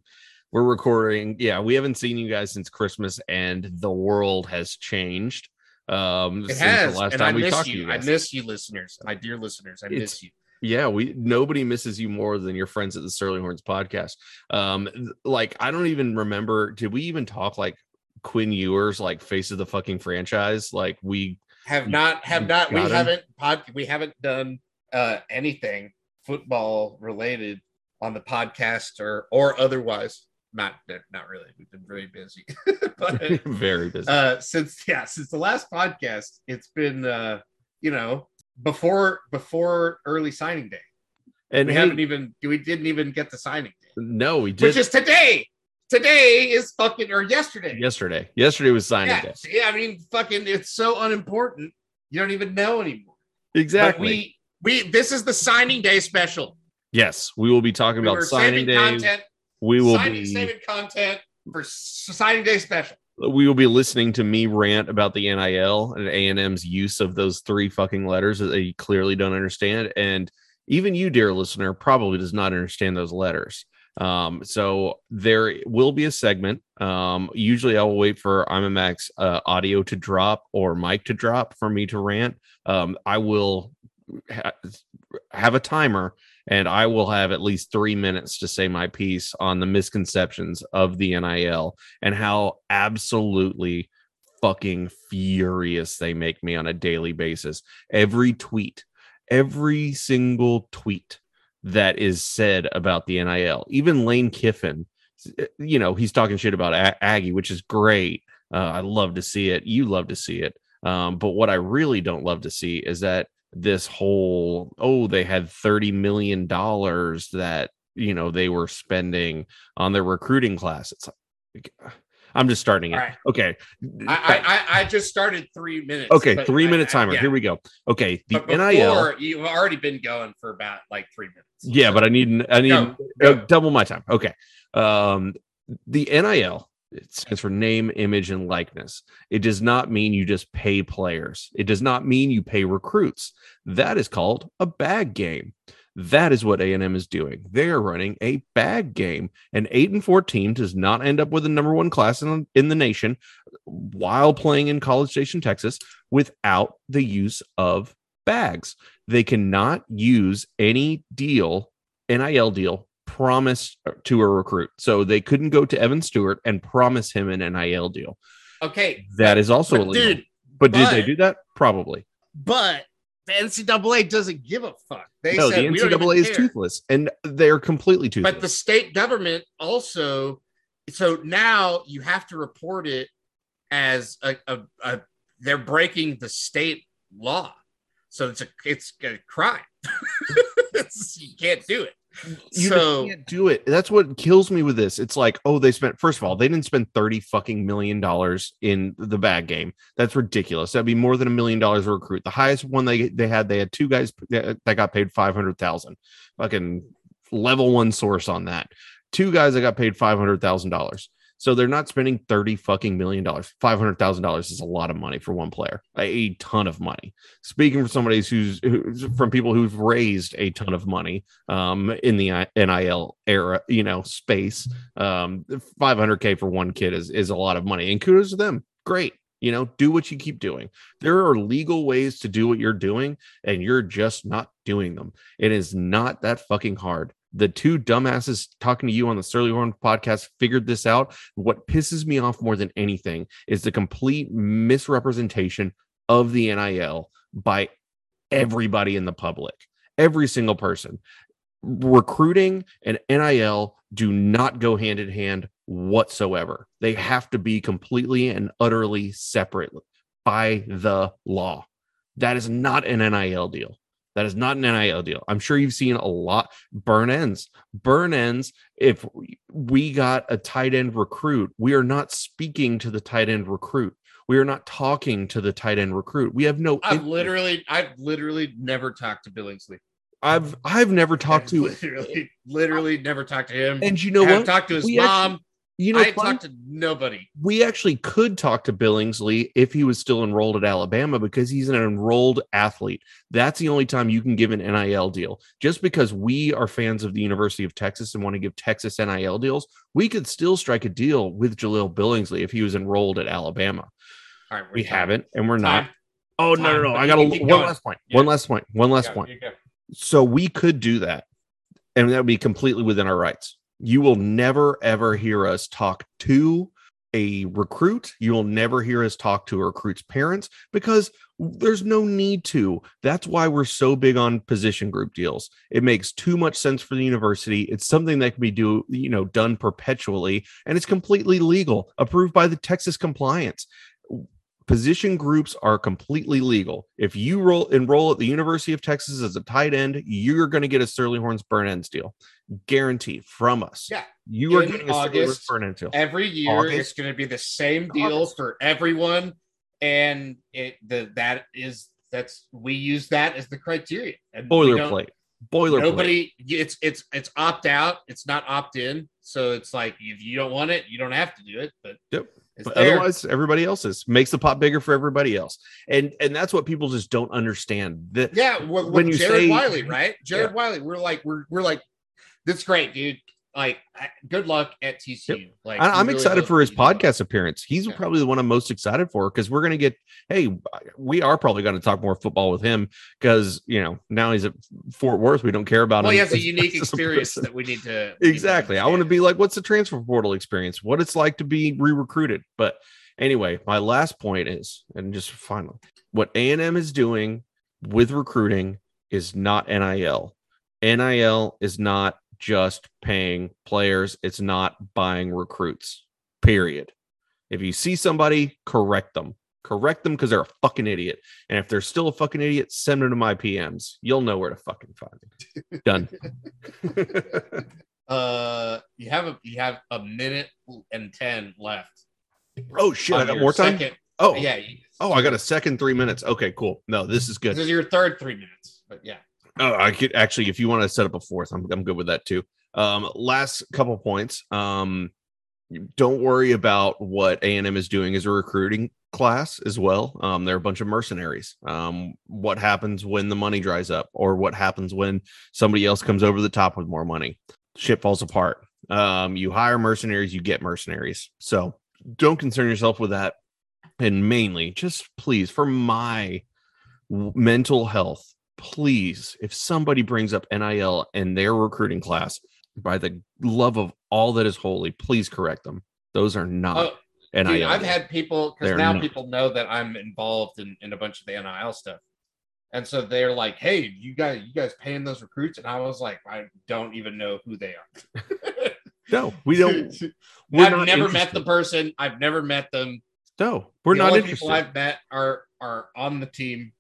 We're recording. Yeah, we haven't seen you guys since Christmas, and the world has changed. Um, it has. The last and time I we miss talked you. To you guys. I miss you, listeners, my dear listeners. I it's, miss you. Yeah, we nobody misses you more than your friends at the Surly Horns podcast. Um, like I don't even remember. Did we even talk like Quinn Ewers, like face of the fucking franchise? Like we have not, have not, we him. haven't pod, we haven't done uh, anything football related on the podcast or or otherwise. Not, not really. We've been very busy, but very busy. Uh, since yeah, since the last podcast, it's been uh, you know before before early signing day, and we hey, haven't even we didn't even get the signing day. No, we did. Which is today. Today is fucking or yesterday. Yesterday, yesterday was signing yeah, day. Yeah, I mean, fucking, it's so unimportant. You don't even know anymore. Exactly. But we we this is the signing day special. Yes, we will be talking we about signing day. Content. We will signing, be saving content for signing day special. We will be listening to me rant about the N I L and A and M's use of those three fucking letters that they clearly don't understand. And even you, dear listener, probably does not understand those letters. Um, so there will be a segment. Um, usually I'll wait for I'm a Max uh, audio to drop or mic to drop for me to rant. Um, I will ha- have a timer. And I will have at least three minutes to say my piece on the misconceptions of the N I L and how absolutely fucking furious they make me on a daily basis. Every tweet, every single tweet that is said about the N I L, even Lane Kiffin, you know, he's talking shit about A- Aggie, which is great. Uh, I love to see it. You love to see it. Um, but what I really don't love to see is that this whole, oh, they had thirty million dollars that, you know, they were spending on their recruiting class. It's like, I'm just starting it. Right. Okay. I, I I just started three minutes. Okay. Three minute I, timer. I, yeah. Here we go. Okay. The N I L. You've already been going for about like three minutes. Yeah, so. But I need, I need no, no. double my time. Okay. Um, the N I L. It stands for name, image, and likeness. It does not mean you just pay players. It does not mean you pay recruits. That is called a bag game. That is what A and M is doing. They are running a bag game. An eight and four team does not end up with the number one class in, in the nation while playing in College Station, Texas, without the use of bags. They cannot use any deal, N I L deal, promise to a recruit. So they couldn't go to Evan Stewart and promise him an N I L deal. Okay. That is also but illegal. Dude, but, but did they do that? Probably. But the N C double A doesn't give a fuck. They no, said the N C double A is care. toothless, and they're completely toothless. But the state government also, so now you have to report it as a, a, a they're breaking the state law. So it's a it's a crime. You can't do it. You so, can't do it. That's what kills me with this. It's like, oh, they spent, first of all, they didn't spend thirty fucking million dollars in the bag game. That's ridiculous. That'd be more than a million dollars to recruit. The highest one they they had, they had two guys that got paid five hundred thousand. Fucking level one source on that. Two guys that got paid five hundred thousand dollars. So they're not spending thirty fucking million dollars. five hundred thousand dollars is a lot of money for one player, a ton of money. Speaking from somebody who's, who's from people who've raised a ton of money um, in the N I L era, you know, space, um, five hundred K for one kid is, is a lot of money, and kudos to them. Great. You know, do what you keep doing. There are legal ways to do what you're doing, and you're just not doing them. It is not that fucking hard. The two dumbasses talking to you on the Surly Horn podcast figured this out. What pisses me off more than anything is the complete misrepresentation of the N I L by everybody in the public, every single person. Recruiting and N I L do not go hand in hand whatsoever. They have to be completely and utterly separate by the law. That is not an N I L deal. That is not an N I L deal. I'm sure you've seen a lot. Burn ends. Burn ends. If we got a tight end recruit, we are not speaking to the tight end recruit. We are not talking to the tight end recruit. We have no... I've literally, I've literally never talked to Billingsley. I've I've never talked I've to... Literally, literally I, never talked to him. And you know I what? I've talked to his we mom. Actually, you know, I talked to nobody. We actually could talk to Billingsley if he was still enrolled at Alabama, because he's an enrolled athlete. That's the only time you can give an N I L deal. Just because we are fans of the University of Texas and want to give Texas N I L deals, we could still strike a deal with Jahleel Billingsley if he was enrolled at Alabama. All right, we time. haven't, and we're time. not. Oh, time. no, no, no. I got a, one last point. Yeah. One last point. One last point. So we could do that, and that would be completely within our rights. You will never, ever hear us talk to a recruit. You will never hear us talk to a recruit's parents, because there's no need to. That's why we're so big on position group deals. It makes too much sense for the university. It's something that can be do, you know, done perpetually, and it's completely legal, approved by the Texas compliance. Position groups are completely legal. If you roll, enroll at the University of Texas as a tight end, you're going to get a Surly Horns Burn Ends deal. Guaranteed from us. Yeah. You in are getting August, a Surly Horns Burn Ends deal. Every year, August, it's going to be the same deal August. for everyone. And it the, that is, that's, we use that as the criteria. And boilerplate. Boilerplate. Nobody, it's, it's, it's opt out. It's not opt in. So it's like, if you don't want it, you don't have to do it. But yep. But otherwise, everybody else is makes the pot bigger for everybody else, and and that's what people just don't understand. That yeah, well, when you Jared say Wiley, right, Jared yeah. Wiley, we're like we're we're like, that's great, dude. Like, good luck at T C U. Yep. Like, I, I'm really excited for his podcast know. appearance. He's yeah. probably the one I'm most excited for, because we're gonna get. Hey, we are probably going to talk more football with him, because you know now he's at Fort Worth. We don't care about well, him. Well, he has a unique experience a that we need to exactly. Need to I want to be like, what's the transfer portal experience? What it's like to be re-recruited. But anyway, my last point is, and just finally, what A and M is doing with recruiting is not N I L. N I L is not just paying players. It's not buying recruits, period. If you see somebody, correct them. Correct them, because they're a fucking idiot. And if they're still a fucking idiot, send them to my P Ms. You'll know where to fucking find me. Done. uh, you have a you have a minute and ten left. Oh shit! I got more time. Second, oh yeah. Oh, I got a second three minutes. Okay, cool. No, this is good. This is your third three minutes, but yeah. Oh, I could actually, if you want to set up a fourth, I'm I'm good with that too. Um, last couple points. Um, don't worry about what A and M is doing as a recruiting class as well. Um, they're a bunch of mercenaries. Um, what happens when the money dries up, or what happens when somebody else comes over the top with more money? Shit falls apart. Um, you hire mercenaries, you get mercenaries. So don't concern yourself with that. And mainly, just please, for my mental health, please, if somebody brings up N I L and their recruiting class, by the love of all that is holy, please correct them. Those are not oh, N I L. Dude, I've had people, because now not. people know that I'm involved in, in a bunch of the N I L stuff. And so they're like, hey, you guys, you guys paying those recruits? And I was like, I don't even know who they are. No, we don't. I've never interested. met the person. I've never met them. No, we're the not only interested. People I've met are are on the team.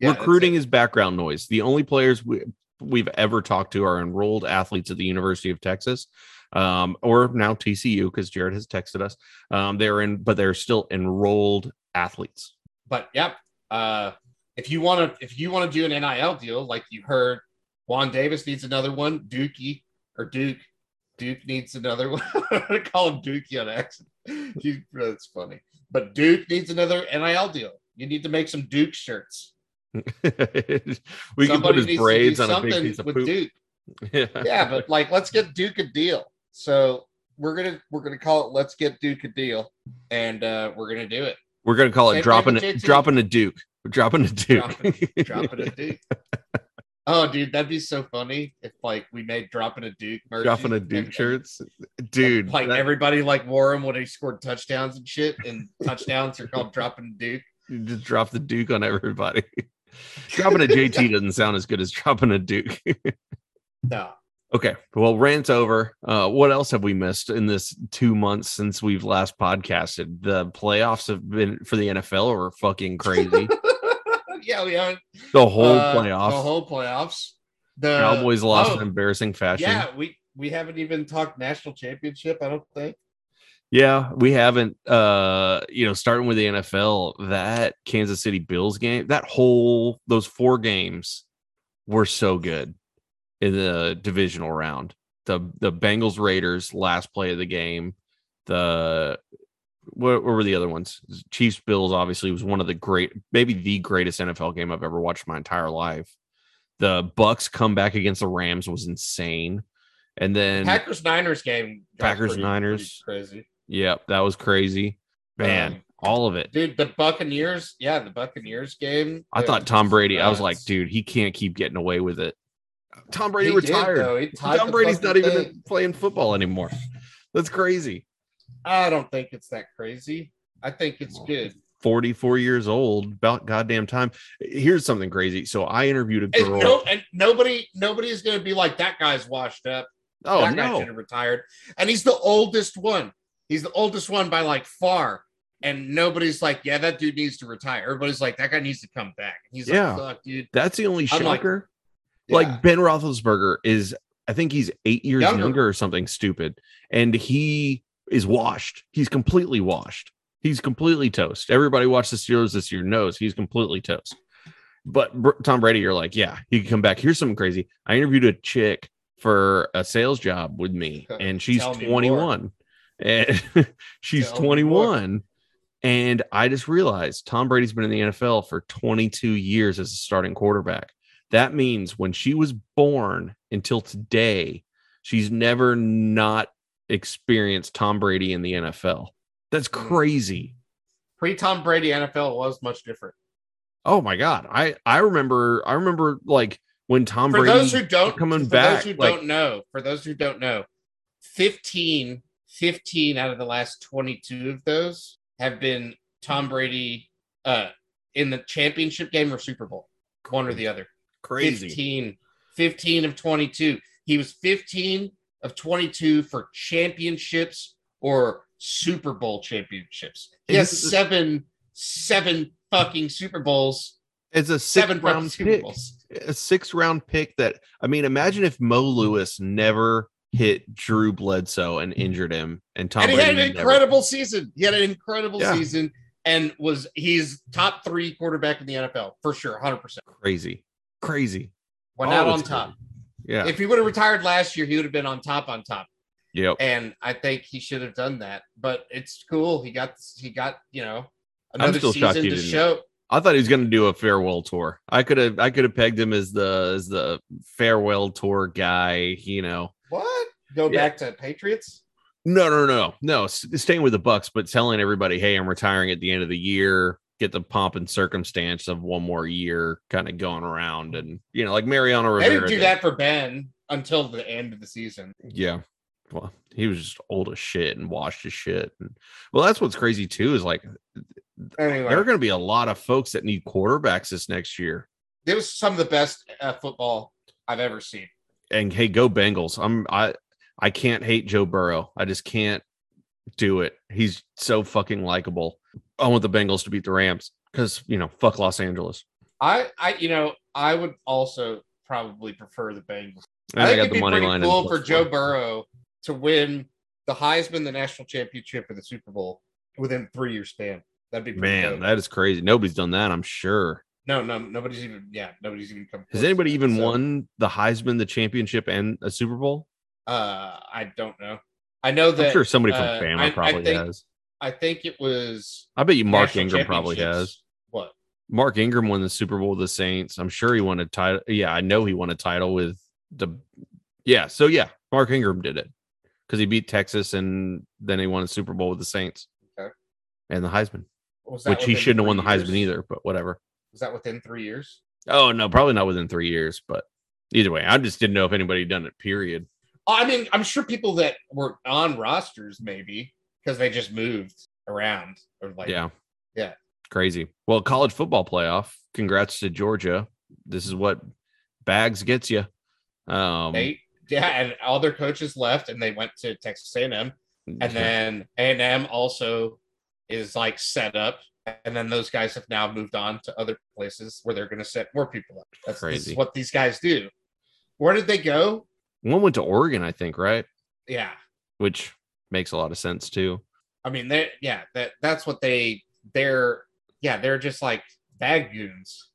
Yeah, recruiting is background noise. The only players we, we've ever talked to are enrolled athletes at the University of Texas, um, or now T C U, because Jared has texted us. Um, they're in, but they're still enrolled athletes. But yep, uh, if you want to, if you want to do an N I L deal, like you heard, Juan Davis needs another one. Dookie or Duke, Duke needs another one. I call him Dookie on accident. He's, that's funny. But Duke needs another N I L deal. You need to make some Duke shirts. we Somebody can put his braids on a big piece of with poop. Duke. Yeah. yeah, but like, let's get Duke a deal. So we're gonna we're gonna call it "Let's Get Duke a Deal," and uh, we're gonna do it. We're gonna call Same it dropping a, dropping a Duke, dropping a Duke, dropping, dropping a Duke. Oh, dude, that'd be so funny if like we made dropping a Duke, merch dropping a Duke and, shirts, dude. And, like that... everybody like wore them when he scored touchdowns and shit, and touchdowns are called dropping Duke. You just drop the Duke on everybody. Dropping a J T doesn't sound as good as dropping a Duke. No. Okay. Well, rant's over. Uh, what else have we missed in this two months since we've last podcasted? The playoffs have been for the N F L are fucking crazy. Yeah, we are. The whole uh, playoffs. The whole playoffs. The Cowboys lost oh, in embarrassing fashion. Yeah, we, we haven't even talked national championship, I don't think. Yeah, we haven't. Uh, you know, starting with the N F L, that Kansas City Bills game, that whole, those four games were so good in the divisional round. The the Bengals Raiders last play of the game. The what, what were the other ones? Chiefs Bills obviously was one of the great, maybe the greatest N F L game I've ever watched my entire life. The Bucks comeback against the Rams was insane, and then Packers Niners game. Packers pretty, Niners pretty crazy. Yep, that was crazy, man. Um, all of it, dude. The Buccaneers, yeah, the Buccaneers game. I thought Tom Brady. Nuts. I was like, dude, he can't keep getting away with it. Tom Brady he retired. Did, Tom Brady's not even thing. playing football anymore. That's crazy. I don't think it's that crazy. I think it's well, good. forty-four years old, about goddamn time. Here's something crazy. So I interviewed a girl. And, no, and nobody, nobody's going to be like, that guy's washed up. Oh, that no. That guy should have retired. And he's the oldest one. He's the oldest one by like far. And nobody's like, yeah, that dude needs to retire. Everybody's like, that guy needs to come back. And he's yeah. like, fuck, dude. That's the only shocker. Yeah. Like Ben Roethlisberger is, I think he's eight years younger. younger or something stupid. And he is washed. He's completely washed. He's completely toast. Everybody watched the Steelers this year knows he's completely toast. But Tom Brady, you're like, yeah, he can come back. Here's something crazy. I interviewed a chick for a sales job with me, and she's twenty-one. And she's twenty-one. And I just realized Tom Brady's been in the N F L for twenty-two years as a starting quarterback. That means when she was born until today, she's never not experienced Tom Brady in the N F L. That's crazy. Pre-Tom Brady N F L was much different. Oh my God. I, I remember I remember like when Tom for Brady those who don't, coming for back. Those who like, don't know, for those who don't know, fifteen, fifteen out of the last twenty-two of those have been Tom Brady uh, in the championship game or Super Bowl, one or the other. Crazy. fifteen, fifteen of twenty-two. He was fifteen of twenty-two for championships or Super Bowl championships. He has seven, seven fucking Super Bowls. It's a seven round pick. A six round pick that, I mean, imagine if Mo Lewis never hit Drew Bledsoe and injured him. And Tom and he Brady had an incredible never. season. He had an incredible yeah. season and was, he's top three quarterback in the N F L for sure. one hundred percent. Crazy. Crazy. Well, not on top. Crazy. Yeah. If he would have retired last year, he would have been on top on top. Yep. And I think he should have done that, but it's cool. He got, he got, you know, another season to show. I thought he was going to do a farewell tour. I could have, I could have pegged him as the, as the farewell tour guy, you know, what? Go yeah. back to Patriots? No, no, no, no, staying with the Bucks, but telling everybody, hey, I'm retiring at the end of the year, get the pomp and circumstance of one more year kind of going around. And, you know, like Mariano Rivera. They didn't do did. that for Ben until the end of the season. Yeah. Well, he was just old as shit and washed as shit. And, well, that's what's crazy, too, is like anyway. There are going to be a lot of folks that need quarterbacks this next year. It was some of the best uh, football I've ever seen. And, hey, go Bengals. I'm, I, I can't hate Joe Burrow. I just can't do it. He's so fucking likable. I want the Bengals to beat the Rams because, you know, fuck Los Angeles. I, I, you know, I would also probably prefer the Bengals. And I think I got it'd the be money pretty line cool for Joe Burrow to win the Heisman, the national championship, or the Super Bowl within a three-year span. That'd be pretty Man, dope. That is crazy. Nobody's done that, I'm sure. No, no, nobody's even, yeah, nobody's even come. Has anybody even so. won the Heisman, the championship, and a Super Bowl? Uh, I don't know. I know that. I'm sure somebody from uh, Bama I, probably I think, has. I think it was. I bet you Mark Ingram probably has. What? Mark Ingram won the Super Bowl with the Saints. I'm sure he won a title. Yeah, I know he won a title with the. Yeah, so yeah, Mark Ingram did it because he beat Texas and then he won a Super Bowl with the Saints. Okay. And the Heisman, which he shouldn't have won the Heisman years? either, but whatever. Was that within three years? Oh, no, probably not within three years, but either way, I just didn't know if anybody had done it, period. I mean, I'm sure people that were on rosters maybe because they just moved around or like, yeah, yeah, crazy. Well, college football playoff. Congrats to Georgia. This is what bags gets you. Um, they, yeah, and all their coaches left, and they went to Texas A and M, and then A and M also is like set up and then those guys have now moved on to other places where they're going to set more people up. That's crazy. What these guys do. Where did they go? One went to Oregon, I think, right? Yeah. Which makes a lot of sense too. I mean, they yeah, that that's what they they're yeah, they're just like bag goons.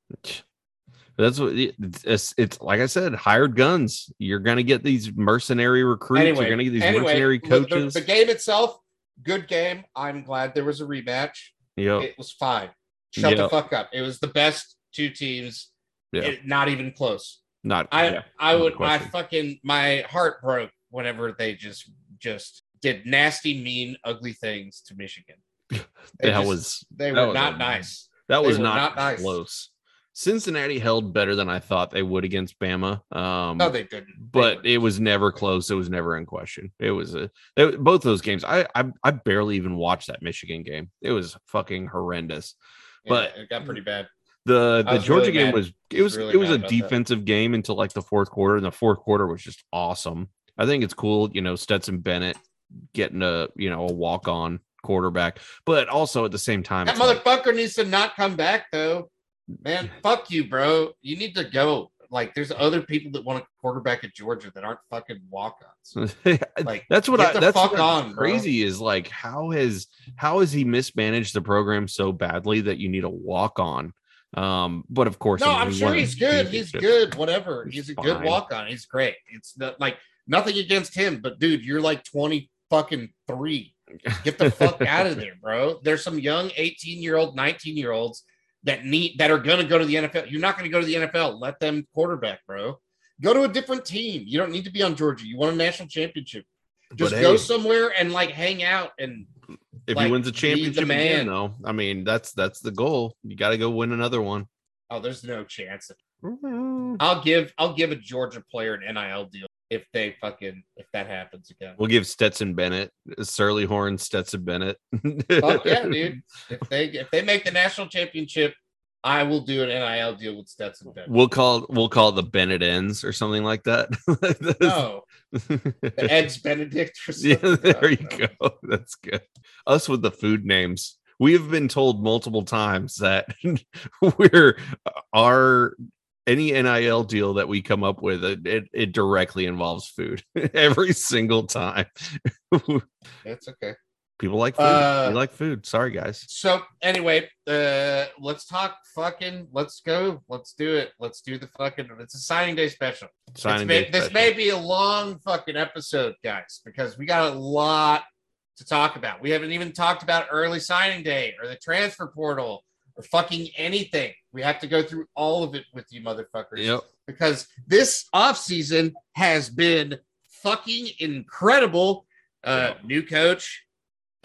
That's what it's, it's like I said, hired guns. You're gonna get these mercenary recruits, anyway, you're gonna get these anyway, mercenary coaches. The, the game itself, good game. I'm glad there was a rematch. Yep. It was fine. Shut yep. the fuck up. It was the best two teams. Yep. It, not even close. Not I yeah, I would my fucking my heart broke whenever they just just did nasty, mean, ugly things to Michigan. That just, was they that were was not a, nice. That was not, not close. Nice. Cincinnati held better than I thought they would against Bama. Um, no, they didn't. But they it was never close. It was never in question. It was a, they, both those games. I, I I barely even watched that Michigan game. It was fucking horrendous. Yeah, but it got pretty bad. The the Georgia really game mad. was it was really it was a defensive that. game until like the fourth quarter, and the fourth quarter was just awesome. I think it's cool, you know, Stetson Bennett getting a you know a walk on quarterback, but also at the same time, that motherfucker like, needs to not come back though. Man, fuck you, bro. You need to go. Like, there's other people that want a quarterback at Georgia that aren't fucking walk-ons. Like, that's what I. That's fuck what on, crazy bro. Is like how has how has he mismanaged the program so badly that you need a walk-on? Um, but of course, no. I'm sure he's good. He's just, good. Whatever. He's, he's a good walk-on. He's great. It's not, like nothing against him, but dude, you're like twenty fucking three. Get the fuck out of there, bro. There's some young eighteen-year-old, nineteen-year-olds. That need that are going to go to the N F L. You're not going to go to the N F L. Let them quarterback, bro. Go to a different team. You don't need to be on Georgia. You won a national championship. Just but, go hey, somewhere and like hang out. And if like, he wins a championship, man, though, I mean that's that's the goal. You got to go win another one. Oh, there's no chance. Mm-hmm. I'll give I'll give a Georgia player an N I L deal if they fucking if that happens again. We'll give Stetson Bennett, Surly Horns Stetson Bennett. Fuck yeah, dude. If they if they make the national championship, I will do an N I L deal with Stetson Bennett. We'll call we'll call it the Bennett Ends or something like that. No. The Eds Benedict or something. Yeah, there you know. go. That's good. Us with the food names. We have been told multiple times that we're our any N I L deal that we come up with, it, it, it directly involves food every single time. That's okay. People like food. Uh, we like food. Sorry, guys. So anyway, uh, let's talk fucking, let's go. Let's do it. Let's do the fucking, it's a signing day special. Signing day may, special. This may be a long fucking episode, guys, because we got a lot to talk about. We haven't even talked about early signing day or the transfer portal. Or fucking anything. We have to go through all of it with you motherfuckers. Yep. Because this offseason has been fucking incredible. Uh, yep. New coach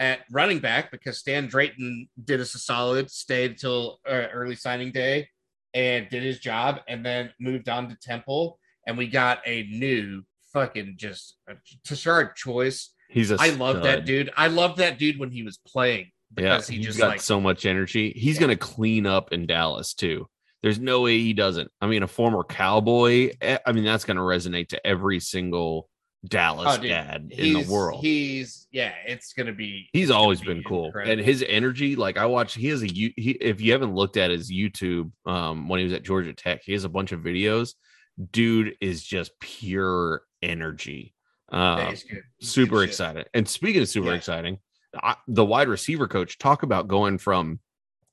at running back because Stan Drayton did us a solid, stayed till uh, early signing day and did his job and then moved on to Temple. And we got a new fucking just uh, Tashard Choice. He's a I love stud. that dude. I love that dude when he was playing. Because yeah, he he's just got like, so much energy. He's yeah. going to clean up in Dallas, too. There's no way he doesn't. I mean, a former Cowboy. I mean, that's going to resonate to every single Dallas oh, dad he's, in the world. He's, yeah, it's going to be. He's always be been cool. Incredible. And his energy, like I watch, he has a, he, if you haven't looked at his YouTube um, when he was at Georgia Tech, he has a bunch of videos. Dude is just pure energy. Um, good. Super good excited. And speaking of super yeah. exciting. I, the wide receiver coach, talk about going from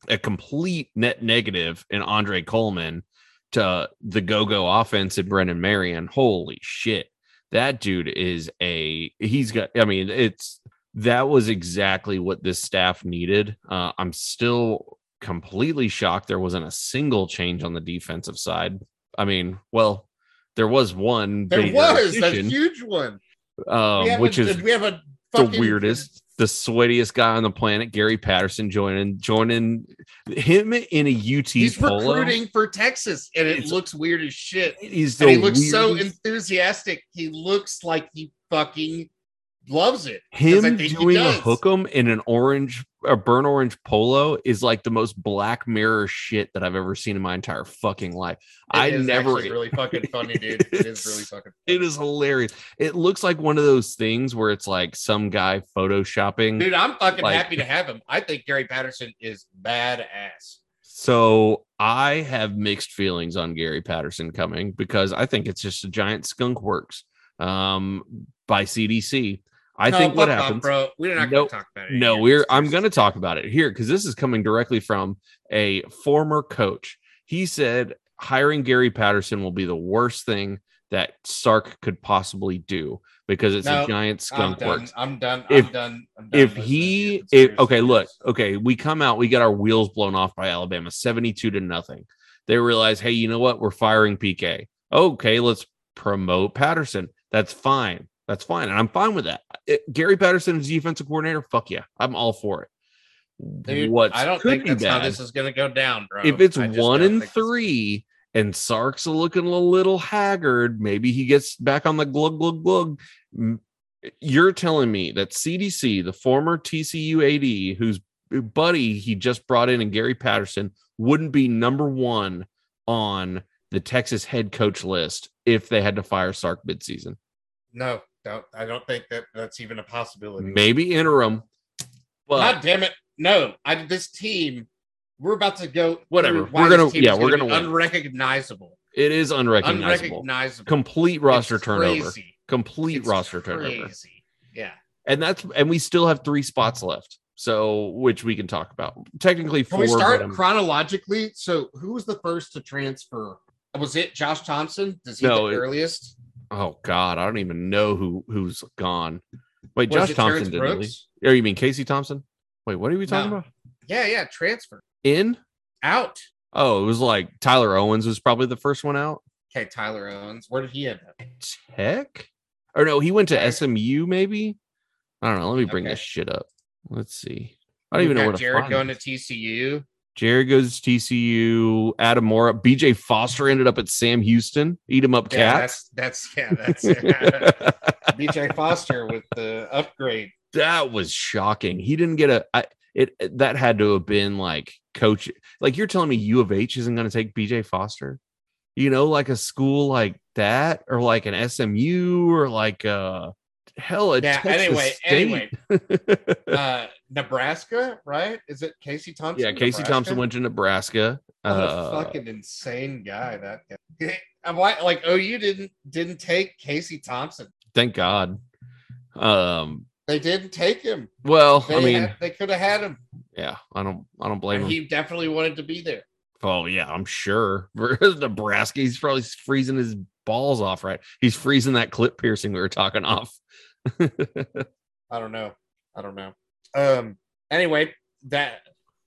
a complete net negative in Andre Coleman to the go-go offense at Brendan Marion. Holy shit. That dude is a, he's got, I mean, it's, that was exactly what this staff needed. Uh, I'm still completely shocked. There wasn't a single change on the defensive side. I mean, well, there was one. There was a huge one. Um, which is we have a fucking, the weirdest. The sweatiest guy on the planet, Gary Patterson, joining joining him in a U T. He's polo. recruiting for Texas, and it it's, looks weird as shit. He's and he looks weirdest. so enthusiastic. He looks like he fucking loves it. Him doing a hook'em in an orange a burnt orange polo is like the most Black Mirror shit that I've ever seen in my entire fucking life. It I is never. It's really fucking funny, dude. It is really fucking funny. It is hilarious. It looks like one of those things where it's like some guy photoshopping. Dude, I'm fucking like, happy to have him. I think Gary Patterson is badass. So I have mixed feelings on Gary Patterson coming because I think it's just a giant skunk works um, by C D C. I no, think what happens, off, bro. We're not nope, going to talk about it. No, here. we're. I'm going to talk about it here because this is coming directly from a former coach. He said hiring Gary Patterson will be the worst thing that Sark could possibly do because it's no, a giant skunk works. I'm done. I'm if, done. I'm done. If he, if, okay, look, okay, we come out, we get our wheels blown off by Alabama, seventy-two to nothing. They realize, hey, you know what? We're firing P K. Okay, let's promote Patterson. That's fine. That's fine. And I'm fine with that. It, Gary Patterson is defensive coordinator. Fuck yeah. I'm all for it. Dude, What's I don't think that's bad, how this is going to go down, bro. If it's one and three and Sark's looking a little haggard, maybe he gets back on the glug, glug, glug. You're telling me that C D C, the former T C U A D, whose buddy he just brought in and Gary Patterson, wouldn't be number one on the Texas head coach list if they had to fire Sark midseason? No. Don't, I don't think that that's even a possibility. Maybe interim. But God damn it. No, I, this team, we're about to go. Whatever. We're going to, yeah, we're going to win. Unrecognizable. It is unrecognizable. Unrecognizable. Complete roster it's turnover. Crazy. Complete it's roster crazy. turnover. Yeah. And that's, and we still have three spots left. So, which we can talk about. Technically, four. Can we start chronologically? So, who was the first to transfer? Was it Josh Thompson? Does he no, the it, earliest? Oh God, I don't even know who who's gone. Wait, was Josh Thompson didn't leave. Or you mean Casey Thompson? Wait, what are we talking no. about? Yeah, yeah, transfer in out. Oh, it was like Tyler Owens was probably the first one out. Okay, Tyler Owens. Where did he end up? Tech? Or no, he went to S M U. Maybe I don't know. Let me bring okay. this shit up. Let's see. I don't We've even know where to Jared find going it. to T C U. Jared goes to T C U, Adam Mora, B J Foster ended up at Sam Houston. Eat him up, cats. Yeah, that's, that's, yeah, that's, yeah. B J Foster with the upgrade. That was shocking. He didn't get a, I, it, that had to have been like coach. Like you're telling me U of H isn't going to take B J Foster, you know, like a school like that or like an S M U or like a hell. Yeah, anyway, State. anyway, uh, Nebraska, right? Is it Casey Thompson? Yeah, Casey Nebraska? Thompson went to Nebraska. What uh, a fucking insane guy that guy. I'm like, like O U didn't didn't take Casey Thompson. Thank God. Um, they didn't take him. Well, they I mean, had, they could have had him. Yeah, I don't, I don't blame and him. He definitely wanted to be there. Oh yeah, I'm sure. Nebraska, he's probably freezing his balls off, right? He's freezing that clip piercing we were talking off. I don't know. I don't know. Um, anyway, that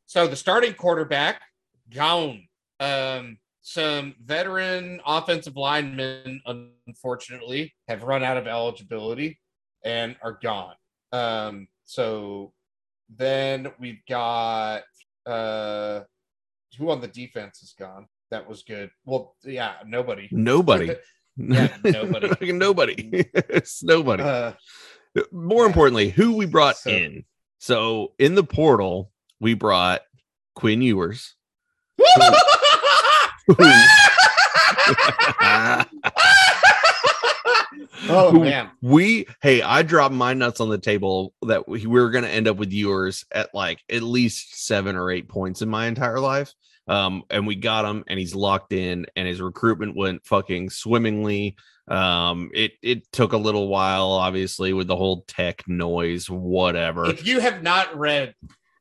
so the starting quarterback gone. Um, some veteran offensive linemen, unfortunately, have run out of eligibility and are gone. Um, so then we've got uh, who on the defense is gone. That was good. Well, yeah, nobody. Nobody. Yeah, nobody. nobody. It's nobody. Uh, More yeah. importantly, who we brought so, in. So in the portal, we brought Quinn Ewers. who, who, oh man. We hey, I dropped my nuts on the table that we, we were gonna end up with Ewers at like at least seven or eight points in my entire life. Um, and we got him and he's locked in and his recruitment went fucking swimmingly. Um, it, it took a little while, obviously, with the whole tech noise, whatever. If you have not read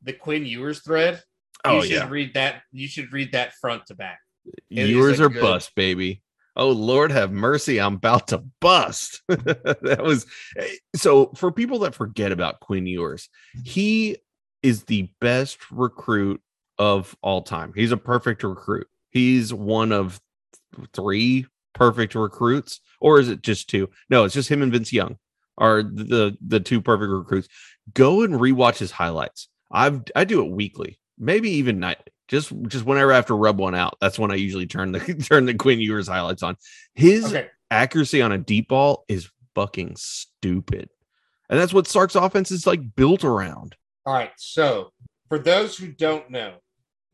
the Quinn Ewers thread, oh, you yeah. should read that. You should read that front to back. It Ewers are good... bust, baby. Oh, Lord have mercy. I'm about to bust. That was so for people that forget about Quinn Ewers, he is the best recruit of all time. He's a perfect recruit. He's one of three perfect recruits, or is it just two? No, it's just him and Vince Young are the the two perfect recruits. Go and rewatch his highlights. I've I do it weekly, maybe even nightly. Just just whenever I have to rub one out, that's when I usually turn the turn the Quinn Ewers highlights on. His okay. accuracy on a deep ball is fucking stupid, and that's what Sark's offense is like built around. All right. So for those who don't know,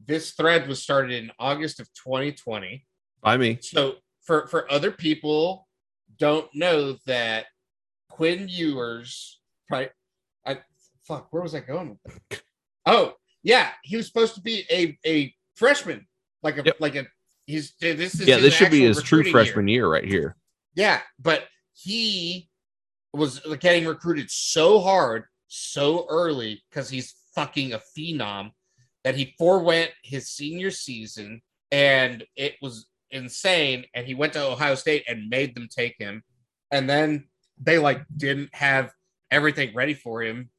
this thread was started in August of twenty twenty. By me. So for, for other people don't know that Quinn Ewers, probably, I fuck, where was I going with that? Oh, yeah. He was supposed to be a, a freshman. Like a, yep. like a, he's, this is, yeah, this should be his true freshman year. year right here. Yeah. But he was getting recruited so hard, so early, because he's fucking a phenom, that he forewent his senior season, and it was insane. And he went to Ohio State and made them take him. And then they like didn't have everything ready for him,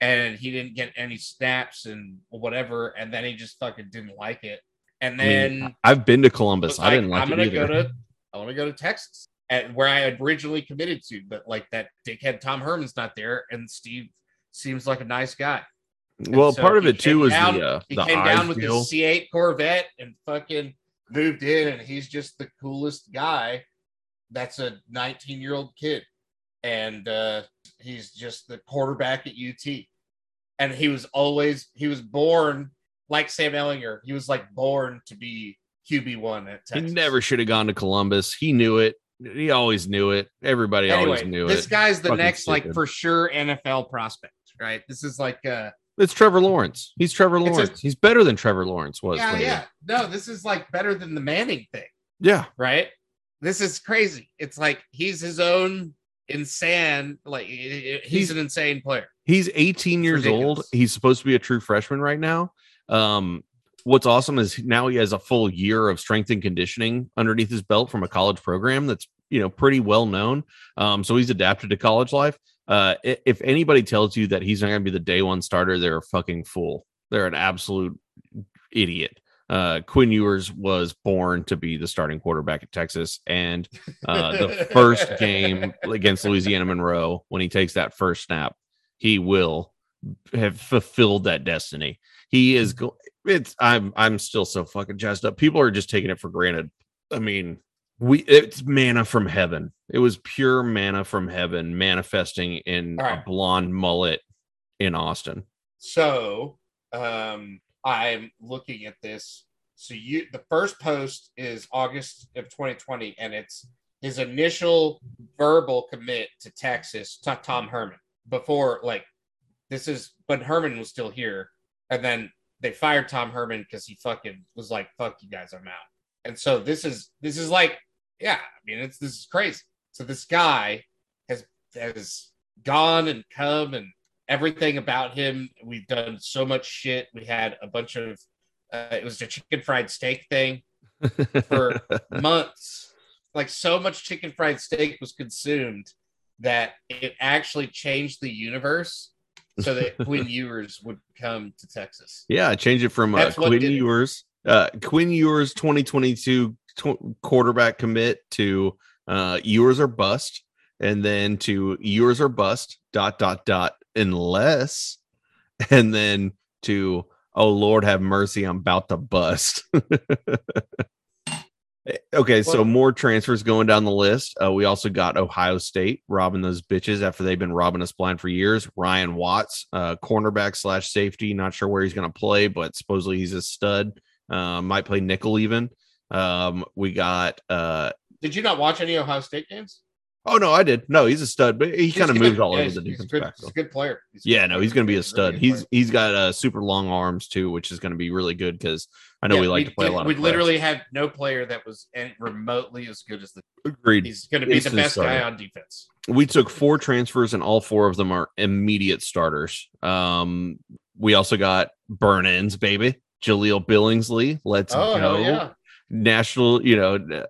and he didn't get any snaps and whatever. And then he just fucking didn't like it. And then I mean, I've been to Columbus. I didn't like I'm it gonna either. Go to, I want to go to Texas, at where I had originally committed to, but like that dickhead Tom Herman's not there, and Steve seems like a nice guy. And well, so part of it too is the uh, he the came down with deal. His C eight Corvette and fucking moved in, and he's just the coolest guy. That's a nineteen-year-old kid, and uh, he's just the quarterback at U T. And he was always he was born. Like Sam Ellinger, he was like born to be Q B one at Texas. He never should have gone to Columbus. He knew it. He always knew it. Everybody anyway, always knew this it. This guy's the Fucking next, stupid. like, for sure N F L prospect, right? This is like... Uh, it's Trevor Lawrence. He's Trevor Lawrence. A, He's better than Trevor Lawrence was. Yeah, later. yeah. No, this is like better than the Manning thing. Yeah. Right? This is crazy. It's like he's his own... Insane, like he's, he's an insane player. He's eighteen years Ridiculous. old. He's supposed to be a true freshman right now. Um, what's awesome is now he has a full year of strength and conditioning underneath his belt from a college program that's, you know, pretty well known. Um, so he's adapted to college life. Uh, if anybody tells you that he's not going to be the day one starter, they're a fucking fool. They're an absolute idiot. Uh, Quinn Ewers was born to be the starting quarterback at Texas, and uh, the first game against Louisiana Monroe, when he takes that first snap, he will have fulfilled that destiny. He is go- It's I'm I'm still so fucking jazzed up. People are just taking it for granted. I mean, we it's manna from heaven. It was pure manna from heaven manifesting in right. a blonde mullet in Austin. So, um. I'm looking at this. So you, the first post is August of twenty twenty, and it's his initial verbal commit to Texas to Tom Herman before, like, this is when Herman was still here. And then they fired Tom Herman because he fucking was like, fuck you guys, I'm out. And so this is, this is like, yeah, I mean, it's, this is crazy. So this guy has, has gone and come and everything about him. We've done so much shit. We had a bunch of, uh, it was the chicken fried steak thing for months. Like, so much chicken fried steak was consumed that it actually changed the universe so that Quinn Ewers would come to Texas. Yeah, change it from uh, Quinn Ewers, uh, Quinn Ewers twenty twenty-two tw- quarterback commit to uh, Ewers or bust, and then to Ewers or bust, dot, dot, dot. Unless, and then to, oh Lord have mercy, I'm about to bust. Okay, well, so more transfers going down the list. Uh, we also got Ohio State robbing those bitches after they've been robbing us blind for years. Ryan Watts, uh, cornerback slash safety, not sure where he's going to play, but supposedly he's a stud. Uh, might play nickel even. Um, we got. Uh, Did you not watch any Ohio State games? Oh, no, I did. No, he's a stud, but he kind of moves all yeah, over the defense backfield. He's a good player. A yeah, good no, player. He's going to be a stud. Really he's player. He's got uh, super long arms, too, which is going to be really good because I know yeah, we like we, to play we, a lot we of We literally had no player that was remotely as good as the Agreed. He's going to be it's the best guy on defense. We took four transfers, and all four of them are immediate starters. Um, we also got burn-ins, baby. Jahleel Billingsley, let's oh, go. Yeah. National, you know...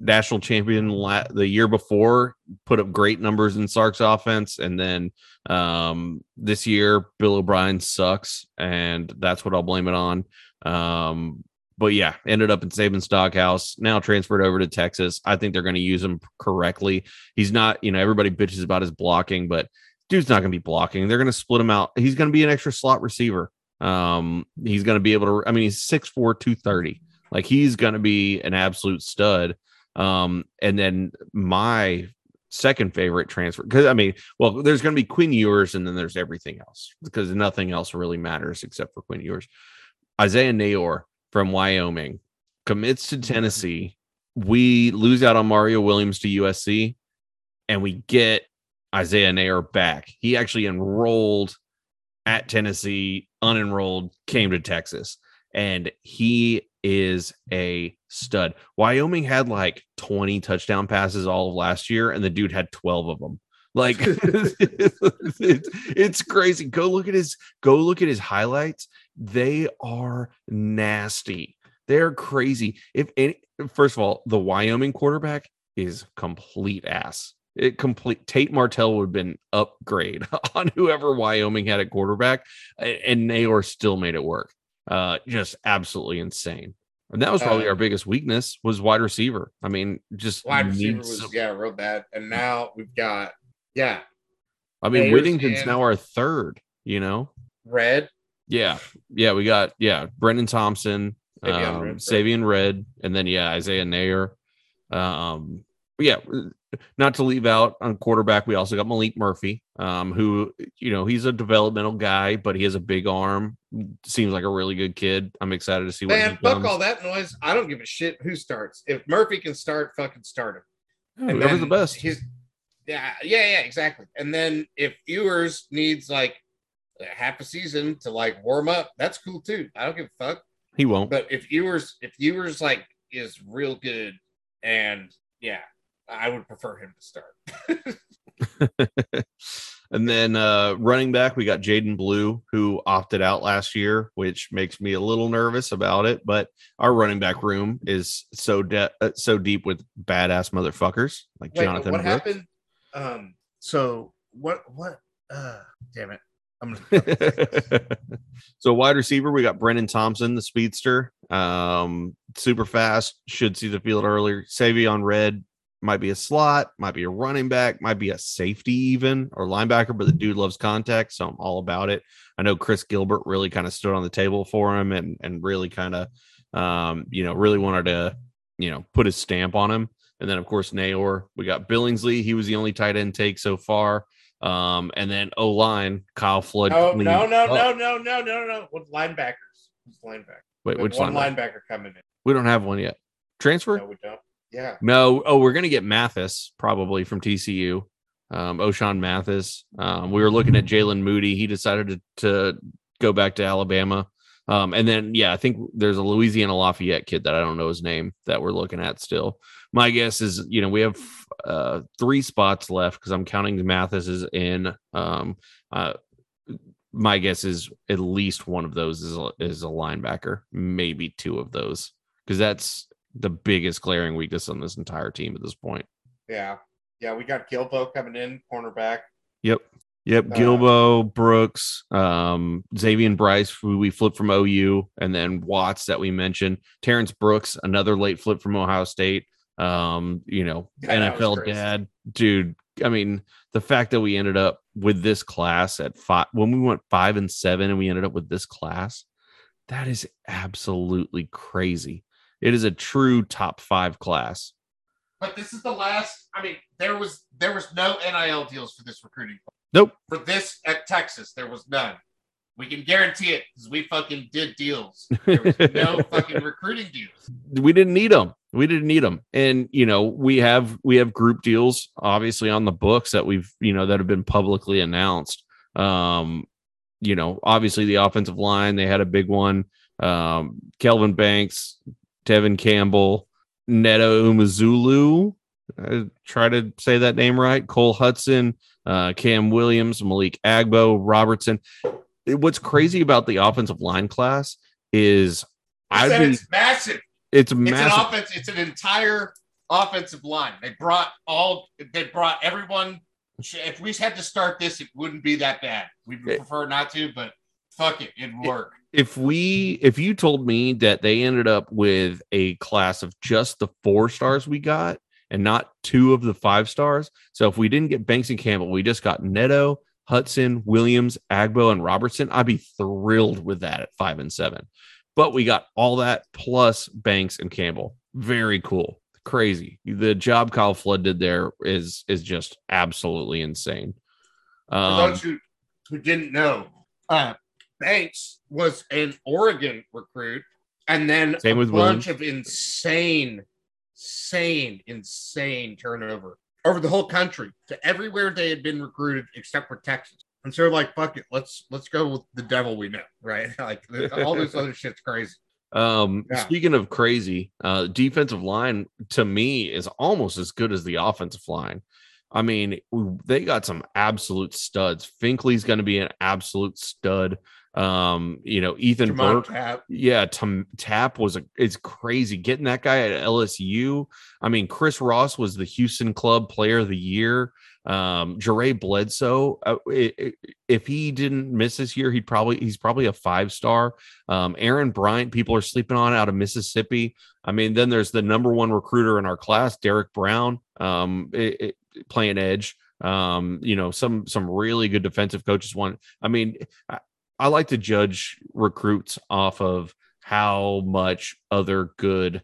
National champion la- the year before, put up great numbers in Sark's offense, and then um, this year Bill O'Brien sucks, and that's what I'll blame it on. Um, but yeah, ended up in Saban Stockhouse, now transferred over to Texas. I think they're going to use him correctly. He's not, you know, everybody bitches about his blocking, but dude's not going to be blocking. They're going to split him out. He's going to be an extra slot receiver. Um, he's going to be able to. I mean, he's six four, two thirty. Like, he's going to be an absolute stud. Um, and then my second favorite transfer, because I mean, well, there's going to be Quinn Ewers, and then there's everything else, because nothing else really matters except for Quinn Ewers. Isaiah Neyor from Wyoming commits to Tennessee. We lose out on Mario Williams to U S C, and we get Isaiah Neyor back. He actually enrolled at Tennessee, unenrolled, came to Texas, and he is a stud. Wyoming had like twenty touchdown passes all of last year, and the dude had twelve of them. Like, it's, it's crazy. Go look at his, go look at his highlights. They are nasty. They're crazy. If any, first of all, the Wyoming quarterback is complete ass. It complete Tate Martell would have been upgrade on whoever Wyoming had at quarterback, and Neyor still made it work. Uh, just absolutely insane. And that was probably uh, our biggest weakness was wide receiver. I mean, just wide receiver was some... yeah, real bad. And now we've got yeah. I mean, Whittington's now our third. You know, Red. Yeah, yeah, we got yeah, Brendan Thompson, Savion, um, Red, Savion Red, and then yeah, Isaiah Neyor. Um, yeah. Not to leave out on quarterback, we also got Malik Murphy, um, who, you know, he's a developmental guy, but he has a big arm. Seems like a really good kid. I'm excited to see what Man, he fuck comes. All that noise. I don't give a shit who starts. If Murphy can start, fucking start him. And whoever's the best. He's, yeah, yeah, yeah, exactly. And then if Ewers needs, like, half a season to, like, warm up, that's cool, too. I don't give a fuck. He won't. But if Ewers, if Ewers, like, is real good and, yeah. I would prefer him to start. And then uh, running back, we got Jaden Blue, who opted out last year, which makes me a little nervous about it. But our running back room is so de- uh, so deep with badass motherfuckers like Wait, Jonathan. What Brooks. happened? Um, so what? What? Uh, damn it! I'm gonna so wide receiver, we got Brendan Thompson, the speedster, um, super fast, should see the field earlier. Savion Red. Might be a slot, might be a running back, might be a safety even, or linebacker, but the dude loves contact, so I'm all about it. I know Chris Gilbert really kind of stood on the table for him and and really kind of, um, you know, really wanted to, you know, put his stamp on him. And then, of course, Neyor. We got Billingsley. He was the only tight end take so far. Um, and then O-line, Kyle Flood. Oh, no, no, oh. no, no, no, no, no. With linebackers. What's linebacker? Wait, which one linebacker? linebacker coming in? We don't have one yet. Transfer? No, we don't. Yeah. No. Oh, we're going to get Mathis probably from T C U. Um, O'Shawn Mathis. Um, we were looking at Jalen Moody. He decided to, to go back to Alabama. Um, and then, yeah, I think there's a Louisiana Lafayette kid that I don't know his name that we're looking at still. My guess is, you know, we have uh, three spots left because I'm counting Mathis is in. Um, uh, my guess is at least one of those is a, is a linebacker, maybe two of those, because that's the biggest glaring weakness on this entire team at this point. Yeah. Yeah. We got Gilbo coming in, cornerback. Yep. Yep. Uh, Gilbo, Brooks, um, Xavier Bryce, who we flipped from O U, and then Watts that we mentioned. Terrence Brooks, another late flip from Ohio State. Um, you know, yeah, N F L dad. Dude, I mean, the fact that we ended up with this class at five, when we went five and seven and we ended up with this class, that is absolutely crazy. It is a true top five class. But this is the last. I mean, there was there was no N I L deals for this recruiting class. Nope. For this at Texas, there was none. We can guarantee it because we fucking did deals. There was no fucking recruiting deals. We didn't need them. We didn't need them. And, you know, we have we have group deals, obviously, on the books that we've, you know, that have been publicly announced. Um, you know, obviously the offensive line, they had a big one. Um, Kelvin Banks, Tevin Campbell, Neto Umuzulu, I try to say that name right, Cole Hudson, uh, Cam Williams, Malik Agbo, Robertson. What's crazy about the offensive line class is I said it's massive. It's massive. It's an offense. It's an entire offensive line. They brought all. They brought everyone. If we had to start this, it wouldn't be that bad. We'd prefer not to, but fuck it, it'd work. If we, if you told me that they ended up with a class of just the four stars we got and not two of the five stars. So if we didn't get Banks and Campbell, we just got Neto, Hudson, Williams, Agbo, and Robertson, I'd be thrilled with that at five and seven. But we got all that plus Banks and Campbell. Very cool. crazy. The job Kyle Flood did there is is just absolutely insane. Um, For those who, who didn't know, uh, Banks was an Oregon recruit, and then same a with bunch Williams. of insane, insane, insane turnover over the whole country to everywhere they had been recruited except for Texas. And so, like, fuck it, let's let's go with the devil we know, right? Like, all this other shit's crazy. Um, yeah. Speaking of crazy, uh, defensive line to me is almost as good as the offensive line. I mean, they got some absolute studs. Finkley's going to be an absolute stud. Um, you know, Ethan Burke, Tapp. yeah, T- Tapp was a it's crazy getting that guy at L S U. I mean, Chris Ross was the Houston Club Player of the Year. Um, Jure Bledsoe, uh, it, it, if he didn't miss this year, he'd probably he's probably a five star. Um, Aaron Bryant, people are sleeping on out of Mississippi. I mean, then there's the number one recruiter in our class, Derek Brown, um, it, it, playing edge. Um, you know, some some really good defensive coaches. One, I mean, I, I like to judge recruits off of how much other good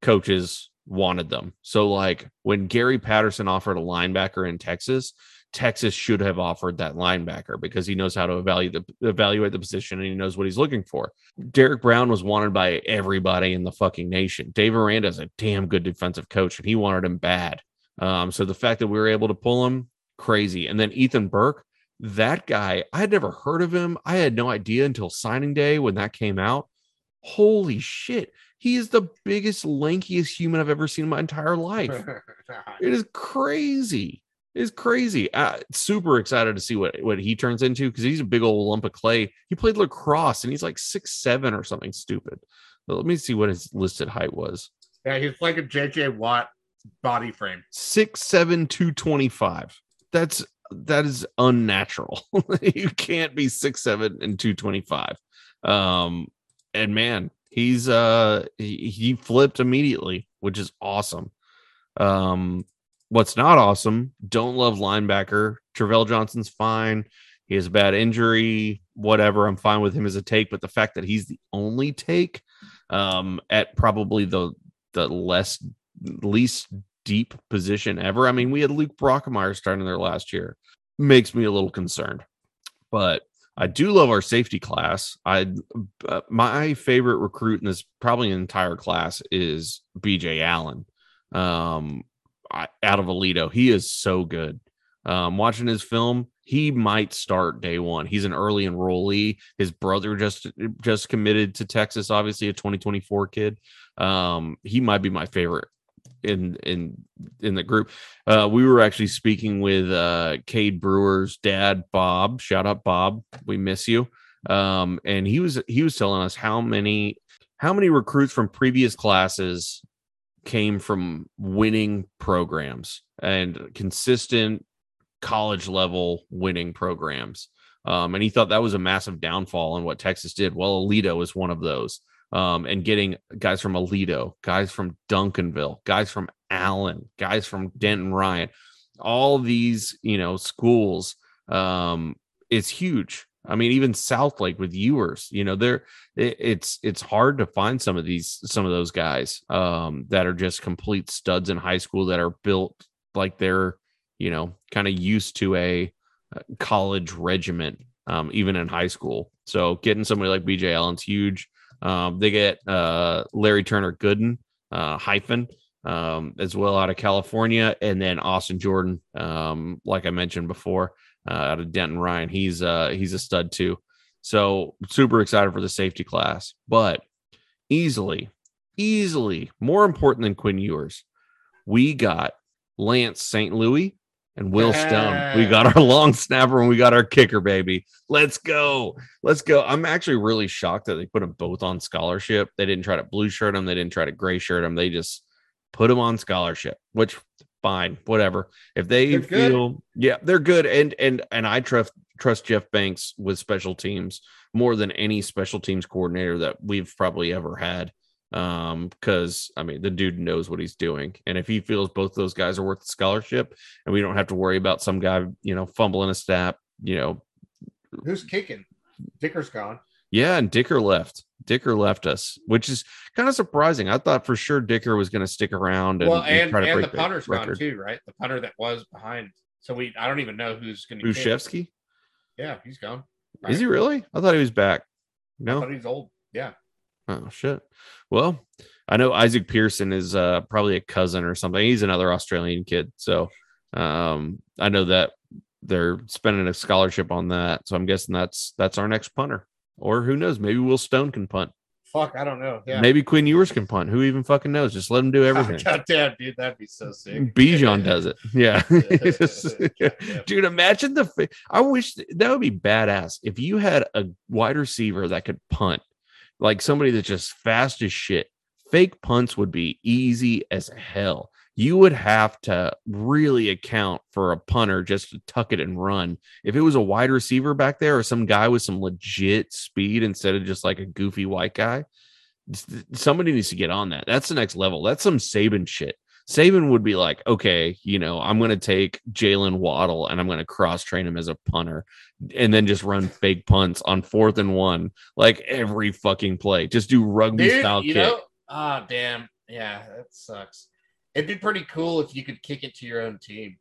coaches wanted them. So, like, when Gary Patterson offered a linebacker in Texas, Texas should have offered that linebacker because he knows how to evaluate the, evaluate the position, and he knows what he's looking for. Derek Brown was wanted by everybody in the fucking nation. Dave Aranda is a damn good defensive coach, and he wanted him bad. Um, so the fact that we were able to pull him, crazy. And then Ethan Burke, that guy, I had never heard of him. I had no idea until signing day when that came out. Holy shit. He is the biggest, lankiest human I've ever seen in my entire life. It is crazy. It's crazy. Uh, super excited to see what, what he turns into because he's a big old lump of clay. He played lacrosse and he's like six seven or something stupid. But let me see what his listed height was. Yeah, he's like a J J Watt body frame. six seven, two twenty-five. That's that is unnatural. You can't be six seven and two twenty-five. Um, and man, He's uh he, he flipped immediately, which is awesome. Um, what's not awesome? Don't love linebacker. Travell Johnson's fine. He has a bad injury. Whatever. I'm fine with him as a take, but the fact that he's the only take um, at probably the the less least deep position ever. I mean, we had Luke Brockmeyer starting there last year. Makes me a little concerned, but. I do love our safety class. I uh, my favorite recruit in this probably entire class is B J Allen, um, I, out of Aledo. He is so good. Um, watching his film, he might start day one. He's an early enrollee. His brother just just committed to Texas. Obviously, a twenty twenty-four kid. Um, he might be my favorite in in in the group. Uh we were actually speaking with uh Cade Brewer's dad, Bob. Shout out Bob, we miss you. Um and he was he was telling us how many how many recruits from previous classes came from winning programs and consistent college level winning programs. Um and he thought that was a massive downfall in what Texas did. Well, Aledo is one of those. Um, and getting guys from Aledo, guys from Duncanville, guys from Allen, guys from Denton Ryan, all these, you know, schools, um, it's huge. I mean, even Southlake with Ewers, you know, they're it, it's it's hard to find some of these some of those guys um, that are just complete studs in high school that are built like they're, you know, kind of used to a college regiment, um, even in high school. So getting somebody like B J Allen's huge. Um, they get uh, Larry Turner Gooden, uh, hyphen, um, as well out of California. And then Austin Jordan, um, like I mentioned before, uh, out of Denton Ryan. He's uh, he's a stud, too. So super excited for the safety class. But easily, easily more important than Quinn Ewers, we got Lance Saint Louis and Will yeah. Stone. We got our long snapper and we got our kicker, baby. Let's go. Let's go. I'm actually really shocked that they put them both on scholarship. They didn't try to blue shirt them. They didn't try to gray shirt them. They just put them on scholarship, which fine, whatever. If they they're feel, good. yeah, they're good. And and and I trust trust Jeff Banks with special teams more than any special teams coordinator that we've probably ever had. Um, because I mean, the dude knows what he's doing, and if he feels both those guys are worth the scholarship, and we don't have to worry about some guy, you know, fumbling a snap, you know, who's kicking? Dicker's gone. Yeah, and Dicker left. Dicker left us, which is kind of surprising. I thought for sure Dicker was going to stick around. And, well, and, try to and break the punter's the gone too, right? The punter that was behind. So we, I don't even know who's going to be. Ushevsky? Yeah, he's gone. Right? Is he really? I thought he was back. No, I thought he's old. Yeah. Oh, shit. Well, I know Isaac Pearson is uh, probably a cousin or something. He's another Australian kid. So um, I know that they're spending a scholarship on that. So I'm guessing that's that's our next punter. Or who knows? Maybe Will Stone can punt. Fuck, I don't know. Yeah. Maybe Quinn Ewers can punt. Who even fucking knows? Just let him do everything. God damn, dude, that'd be so sick. Bijan does it. Yeah. Dude, imagine the fa- I wish th- that would be badass if you had a wide receiver that could punt. Like somebody that's just fast as shit. Fake punts would be easy as hell. You would have to really account for a punter just to tuck it and run. If it was a wide receiver back there or some guy with some legit speed instead of just like a goofy white guy, somebody needs to get on that. That's the next level. That's some Saban shit. Saban would be like, okay, you know, I'm going to take Jalen Waddle and I'm going to cross train him as a punter and then just run fake punts on fourth and one, like every fucking play. Just do rugby Dude, style you kick. Ah, oh, damn. Yeah, that sucks. It'd be pretty cool if you could kick it to your own team.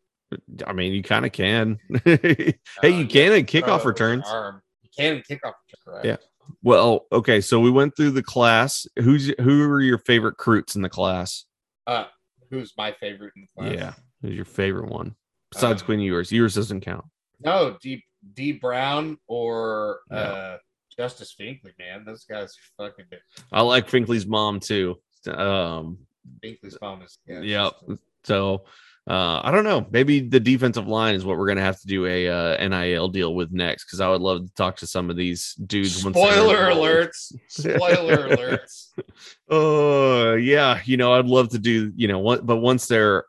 I mean, you kind of can. hey, uh, you can in kickoff returns. You can in kickoff returns, correct? Yeah. Well, okay. So we went through the class. Who's who were your favorite recruits in the class? Uh, who's my favorite in the class? Yeah, who's your favorite one besides um, Quinn Ewers? Ewers doesn't count. No, D D Brown or no. uh, Justice Finkley. Man, those guys are fucking good. I like Finkley's mom too. Um. Yeah. Yep. So uh, I don't know. Maybe the defensive line is what we're going to have to do a uh, N I L deal with next, because I would love to talk to some of these dudes. Spoiler alerts. Spoiler alerts. Oh, uh, yeah. You know, I'd love to do, you know, what, but once they're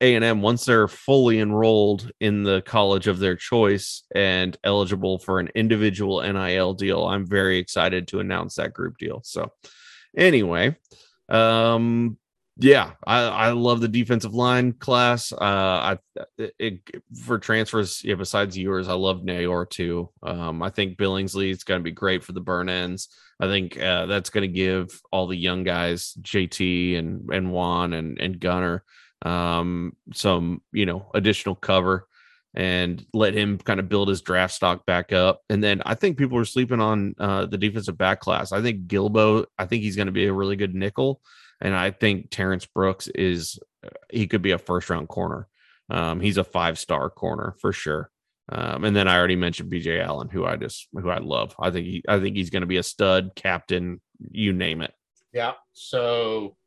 A and M, once they're fully enrolled in the college of their choice and eligible for an individual N I L deal, I'm very excited to announce that group deal. So anyway, um, yeah, I, I love the defensive line class. Uh, I it, for transfers, yeah, besides yours, I love Neyor too. Um, I think Billingsley is going to be great for the burn ends. I think uh, that's going to give all the young guys, J T and and Juan and and Gunner, um, some you know additional cover, and let him kind of build his draft stock back up. And then I think people are sleeping on uh, the defensive back class. I think Gilbo, I think he's going to be a really good nickel. And I think Terrence Brooks is, he could be a first round corner. Um, he's a five star corner for sure. Um, and then I already mentioned B J Allen, who I just, who I love. I think he, I think he's going to be a stud, captain, you name it. Yeah. So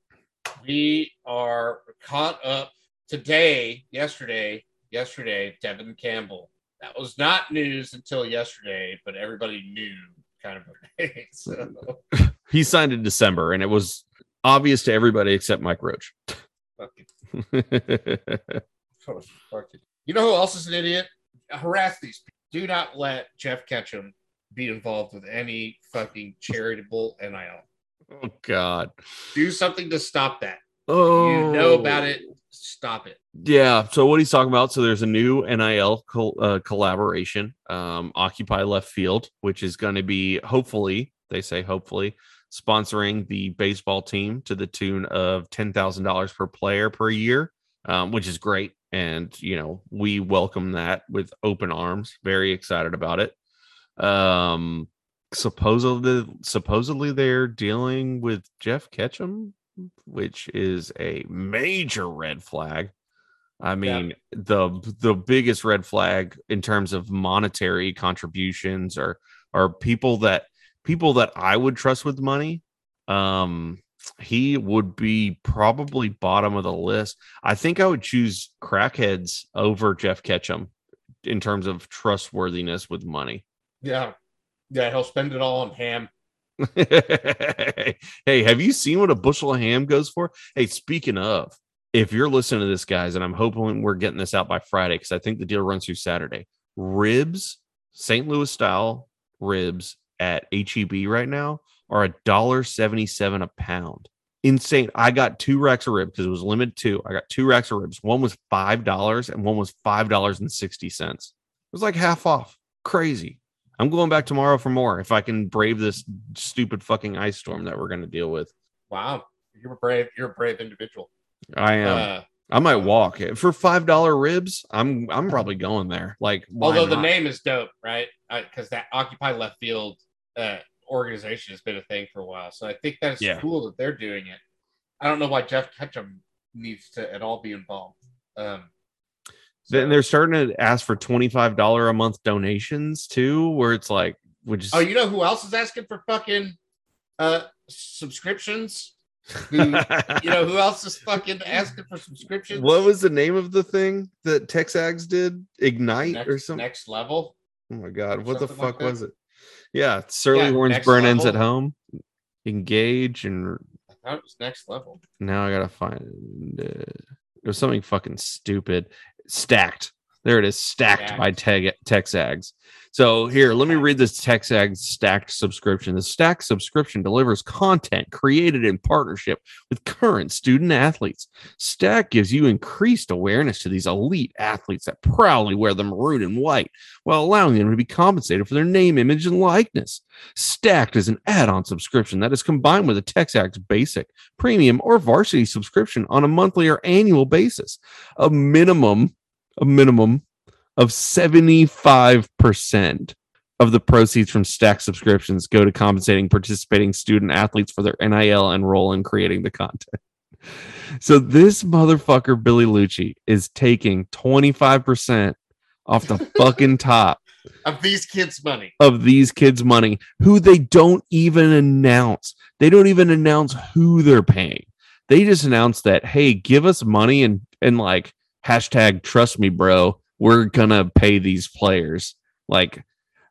we are caught up today, yesterday, yesterday, Devin Campbell. That was not news until yesterday, but everybody knew kind of. Okay, so. He signed in December and it was obvious to everybody except Mike Roach. Fuck it. Oh, fuck it. You know who else is an idiot? Harass these people. Do not let Jeff Ketchum be involved with any fucking charitable N I L. Oh, God. Do something to stop that. Oh. You know about it. Stop it. Yeah. So what he's talking about, so there's a new N I L col- uh, collaboration, um, Occupy Left Field, which is going to be hopefully, they say hopefully, sponsoring the baseball team to the tune of ten thousand dollars per player per year, um, which is great. And, you know, we welcome that with open arms. Very excited about it. Um, supposedly, supposedly they're dealing with Jeff Ketchum, which is a major red flag. I mean, yeah. the the biggest red flag in terms of monetary contributions are, are people that People that I would trust with money, um, he would be probably bottom of the list. I think I would choose crackheads over Jeff Ketchum in terms of trustworthiness with money. Yeah. Yeah, he'll spend it all on ham. Hey, have you seen what a bushel of ham goes for? Hey, speaking of, if you're listening to this, guys, and I'm hoping we're getting this out by Friday because I think the deal runs through Saturday. Ribs, Saint Louis style ribs, at H E B right now are a dollar seventy-seven a pound. Insane. I got two racks of ribs because it was limited to. I got two racks of ribs. One was five dollars and one was five dollars and sixty cents. It was like half off. Crazy. I'm going back tomorrow for more if I can brave this stupid fucking ice storm that we're going to deal with. Wow. You're a brave, you're a brave individual. I am. Uh, I might walk for five dollars ribs. I'm, I'm probably going there. Like, although not? The name is dope, right? Because that Occupy Left Field uh, organization has been a thing for a while. So I think that's yeah. cool that they're doing it. I don't know why Jeff Ketchum needs to at all be involved. Um, so. Then they're starting to ask for twenty-five dollars a month donations too, where it's like, we just, oh, you know who else is asking for fucking uh, subscriptions? Who, you know who else is fucking asking for subscriptions? What was the name of the thing that Texags did? Ignite next, or something? Next Level. Oh my god, what the fuck like was it? Yeah, Surly yeah, Horns Burn Ends at Home. Engage and I thought it was Next Level. Now I gotta find it. It was something fucking stupid. Stacked. There it is, stacked, stacked. by Te- Texags. So here, let me read this Texag Stacked subscription. The Stacked subscription delivers content created in partnership with current student athletes. Stack gives you increased awareness to these elite athletes that proudly wear the maroon and white while allowing them to be compensated for their name, image, and likeness. Stacked is an add-on subscription that is combined with a Texag's basic, premium, or varsity subscription on a monthly or annual basis. A minimum, a minimum. of seventy-five percent of the proceeds from Stack subscriptions go to compensating participating student athletes for their N I L and role in creating the content. So this motherfucker, Billy Lucci, is taking twenty-five percent off the fucking top of these kids' money, of these kids' money, who they don't even announce. They don't even announce who they're paying. They just announce that, hey, give us money and, and like hashtag trust me, bro. We're going to pay these players. Like,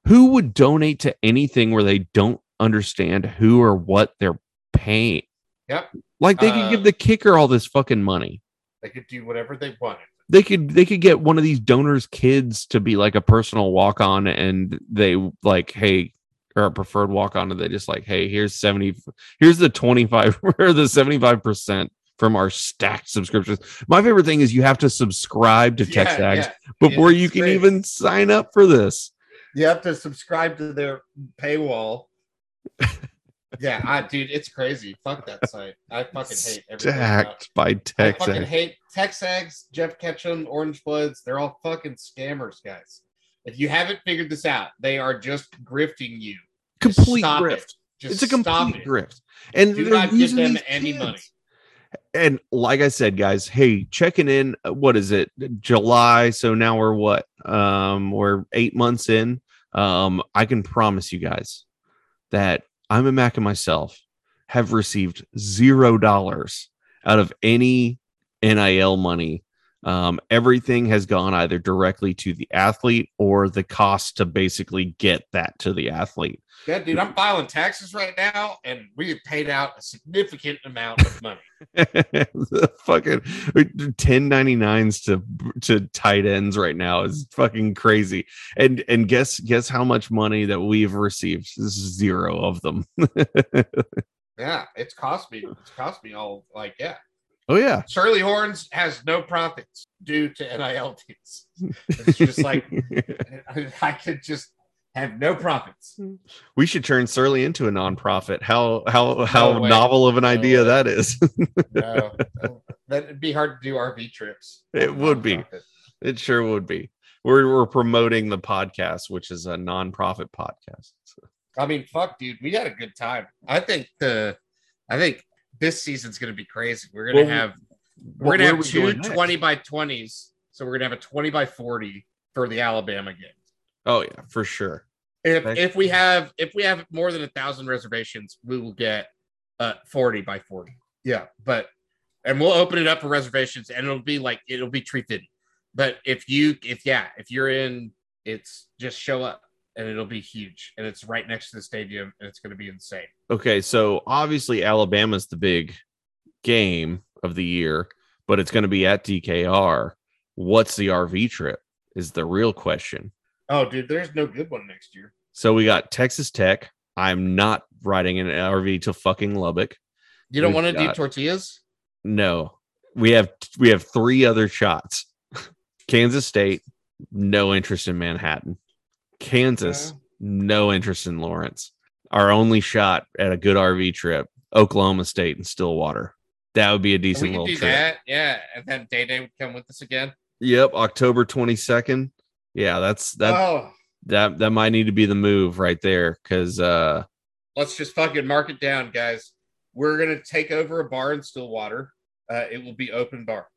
who would donate to anything where they don't understand who or what they're paying? Yep. Like, they uh, could give the kicker all this fucking money. They could do whatever they wanted. They could they could get one of these donors' kids to be like a personal walk-on, and they like, hey, or a preferred walk-on, and they just like, hey, here's seventy, here's the twenty-five or the seventy-five percent. From our Stacked subscriptions. My favorite thing is you have to subscribe to yeah, Texags yeah. before yeah, you can great. even sign up for this. You have to subscribe to their paywall. yeah, I, dude, it's crazy. Fuck that site. I fucking hate everything. Stacked by Texags. I fucking hate Texags, Jeff Ketchum, Orange Bloods. They're all fucking scammers, guys. If you haven't figured this out, they are just grifting you. Complete grift. It. It's a complete grift. And do not give them any kids. money. And like I said, guys, hey, checking in, what is it? July. So now we're what? Um, we're eight months in. Um, I can promise you guys that I'm a Mac and myself have received zero dollars out of any N I L money. Um, everything has gone either directly to the athlete or the cost to basically get that to the athlete. Yeah, dude, I'm filing taxes right now, and we have paid out a significant amount of money. The fucking ten ninety-nines to to tight ends right now is fucking crazy. And and guess guess how much money that we've received? Zero of them. Yeah, it's cost me. It's cost me all. Like, yeah. Oh yeah. Surly Horns has no profits due to N I L deals. It's just like I, I could just. Have no profits. We should turn Surly into a nonprofit. How how how no novel of an no idea way. that is. No, that'd be hard to do R V trips. It would be. It sure would be. We're we're promoting the podcast, which is a nonprofit podcast. So. I mean, fuck, dude, we had a good time. I think the I think this season's going to be crazy. We're going to well, have we're going to have two twenty by twenties. So we're going to have a twenty by forty for the Alabama game. Oh yeah, for sure. If Thanks. if we have if we have more than a thousand reservations, we will get uh forty by forty. Yeah, but and we'll open it up for reservations, and it'll be like it'll be treated. But if you if yeah if you're in, it's just show up, and it'll be huge, and it's right next to the stadium, and it's going to be insane. Okay, so obviously Alabama's the big game of the year, but it's going to be at D K R. What's the R V trip? Is the real question. Oh, dude, there's no good one next year. So we got Texas Tech. I'm not riding an R V to fucking Lubbock. You don't want to do tortillas? No. We have we have three other shots. Kansas State, no interest in Manhattan. Kansas, no interest in Lawrence. Our only shot at a good R V trip, Oklahoma State and Stillwater. That would be a decent little trip. That. Yeah, and then Day Day would come with us again. Yep, October twenty-second. Yeah, that's that. Oh. That that might need to be the move right there, because uh, let's just fucking mark it down, guys. We're gonna take over a bar in Stillwater. Uh, it will be open bar.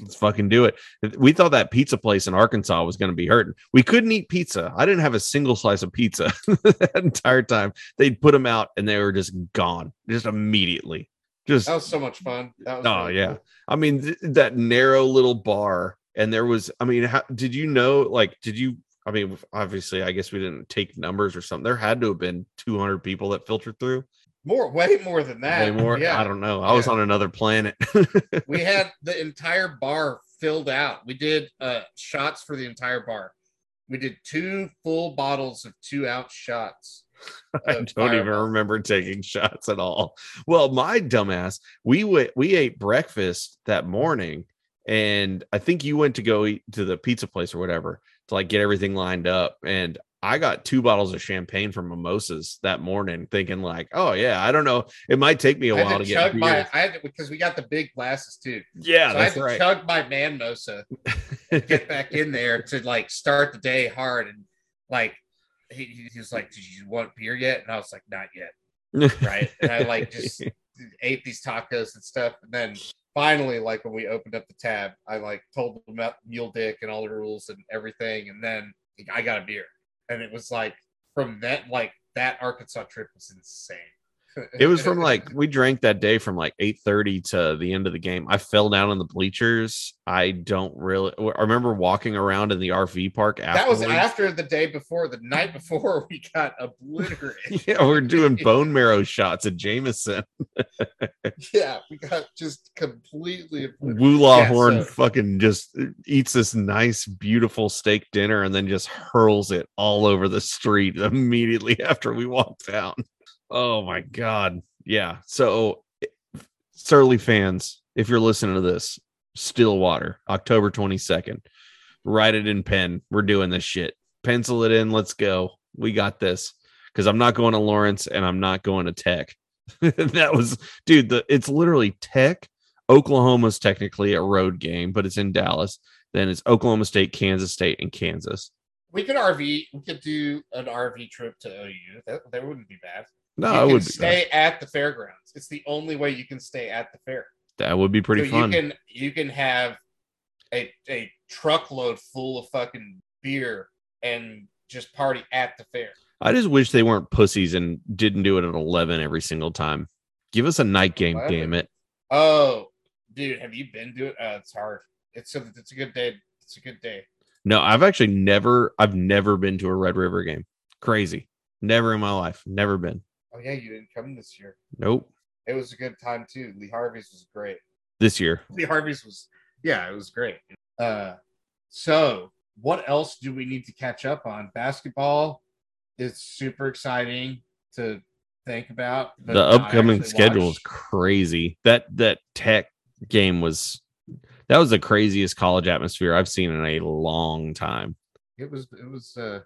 Let's fucking do it. We thought that pizza place in Arkansas was going to be hurting. We couldn't eat pizza. I didn't have a single slice of pizza that entire time. They'd put them out and they were just gone, just immediately. Just that was so much fun. That was oh really yeah, cool. I mean th- that narrow little bar, and there was. I mean, how, did you know? Like, did you? I mean, obviously, I guess we didn't take numbers or something. There had to have been two hundred people that filtered through. More, way more than that. Way more. Yeah. I don't know. I yeah. was on another planet. We had the entire bar filled out. We did uh, shots for the entire bar. We did two full bottles of two ounce shots. I don't fireball. even remember taking shots at all. Well, my dumbass, we w- we ate breakfast that morning, and I think you went to go eat to the pizza place or whatever to like get everything lined up, and I got two bottles of champagne from Mimosas that morning, thinking like, oh yeah, I don't know, it might take me a I while to get beer. My, I had to, because we got the big glasses too. Yeah, so that's I had to right. chug my man-mosa and get back in there to like start the day hard. And like he, he was like, "Did you want beer yet?" And I was like, "Not yet." Right? And I like just ate these tacos and stuff, and then finally, like when we opened up the tab, I like told them about mule dick and all the rules and everything, and then I got a beer. And it was like from that, like that Arkansas trip was insane. It was from like, we drank that day from like eight thirty to the end of the game. I fell down in the bleachers. I don't really, I remember walking around in the R V park. Afterwards. That was after the day before, the night before we got obliterated. Yeah, we're doing bone marrow shots at Jameson. Yeah, we got just completely obliterated. Woolah yeah, Horn so. fucking just eats this nice, beautiful steak dinner and then just hurls it all over the street immediately after we walked out. Oh my God. Yeah. So Surly fans, if you're listening to this, Stillwater, October twenty-second, write it in pen. We're doing this shit. Pencil it in. Let's go. We got this. Cause I'm not going to Lawrence and I'm not going to Tech. That was dude. The, it's literally Tech. Oklahoma's technically a road game, but it's in Dallas. Then it's Oklahoma State, Kansas State, and Kansas. We could R V. We could do an R V trip to O U. That, that wouldn't be bad. No, you I would stay uh, at the fairgrounds. It's the only way you can stay at the fair. That would be pretty so fun. You can you can have a a truckload full of fucking beer and just party at the fair. I just wish they weren't pussies and didn't do it at eleven every single time. Give us a night game, eleven damn it! Oh, dude, have you been to it? Uh, it's hard. It's a, it's a good day. It's a good day. No, I've actually never. I've never been to a Red River game. Crazy. Never in my life. Never been. Oh, yeah, you didn't come this year. Nope. It was a good time, too. Lee Harvey's was great. This year? Lee Harvey's was, yeah, it was great. Uh, so, what else do we need to catch up on? Basketball is super exciting to think about. The upcoming schedule is crazy. That that Tech game was, that was the craziest college atmosphere I've seen in a long time. It was, it was, uh,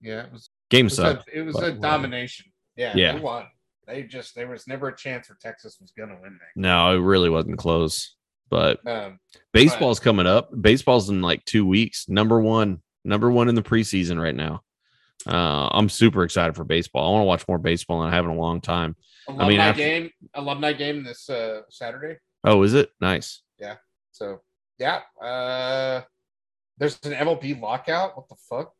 yeah, it was. Game sucked. It was a domination. Yeah, yeah, they won. They just there was never a chance where Texas was going to win that. No, it really wasn't close. But um, baseball's but, coming up. Baseball's in like two weeks. Number one, number one in the preseason right now. Uh, I'm super excited for baseball. I want to watch more baseball than I have in a long time. Alumni I mean, after, game, alumni game this uh, Saturday. Oh, is it? Nice. Yeah. So yeah, uh, there's an M L B lockout. What the fuck?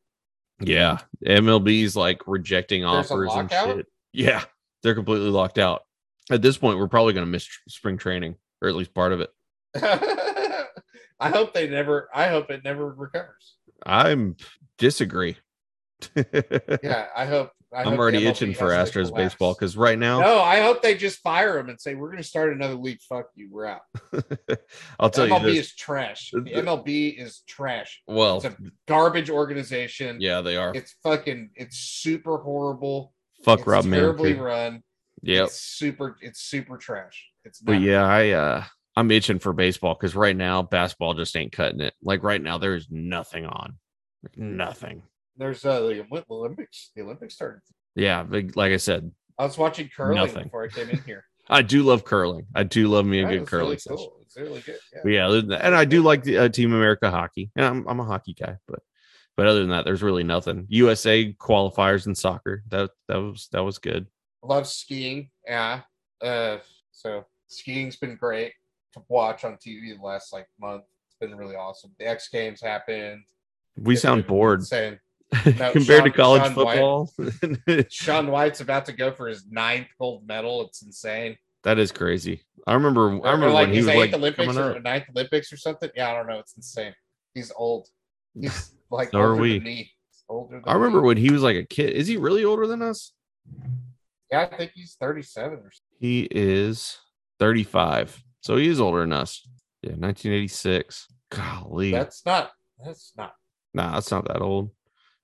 Yeah, M L B's like rejecting There's offers and shit. Yeah, they're completely locked out. At this point, we're probably going to miss spring training, or at least part of it. I hope they never. I hope it never recovers. I'm disagree. Yeah, I hope. I I'm hope already itching for Astros baseball because right now. No, I hope they just fire them and say we're going to start another league. Fuck you, we're out. I'll tell M L B you, M L B is trash. The M L B is trash. Well, it's a garbage organization. Yeah, they are. It's fucking. It's super horrible. Fuck it's Rob Manfred. Terribly run. Yeah. Super. It's super trash. It's. But yeah, I. uh I'm itching for baseball because right now basketball just ain't cutting it. Like right now, there is nothing on. Like, nothing. There's uh, the Olympics. The Olympics started. Yeah, like, like I said, I was watching curling nothing. before I came in here. I do love curling. I do love me yeah, a good curling really session. Cool. It's really good. Yeah. yeah, and I do like the uh, Team America hockey. And I'm I'm a hockey guy, but but other than that, there's really nothing. U S A qualifiers in soccer. That that was that was good. I love skiing. Yeah. Uh, so skiing's been great to watch on T V the last like month. It's been really awesome. The X Games happened. We it's sound bored. Insane. No, compared Sean, to college Sean football. White. Sean White's about to go for his ninth gold medal. It's insane. That is crazy. I remember. I remember like when he was eighth like Olympics or ninth Olympics or something. Yeah, I don't know. It's insane. He's old. He's like so older are we. than me. He's older. Than I remember me. when he was like a kid. Is he really older than us? Yeah, I think he's thirty-seven or something. He is thirty-five, so he is older than us. Yeah, nineteen eighty-six. Golly, that's not. That's not. Nah, that's not that old.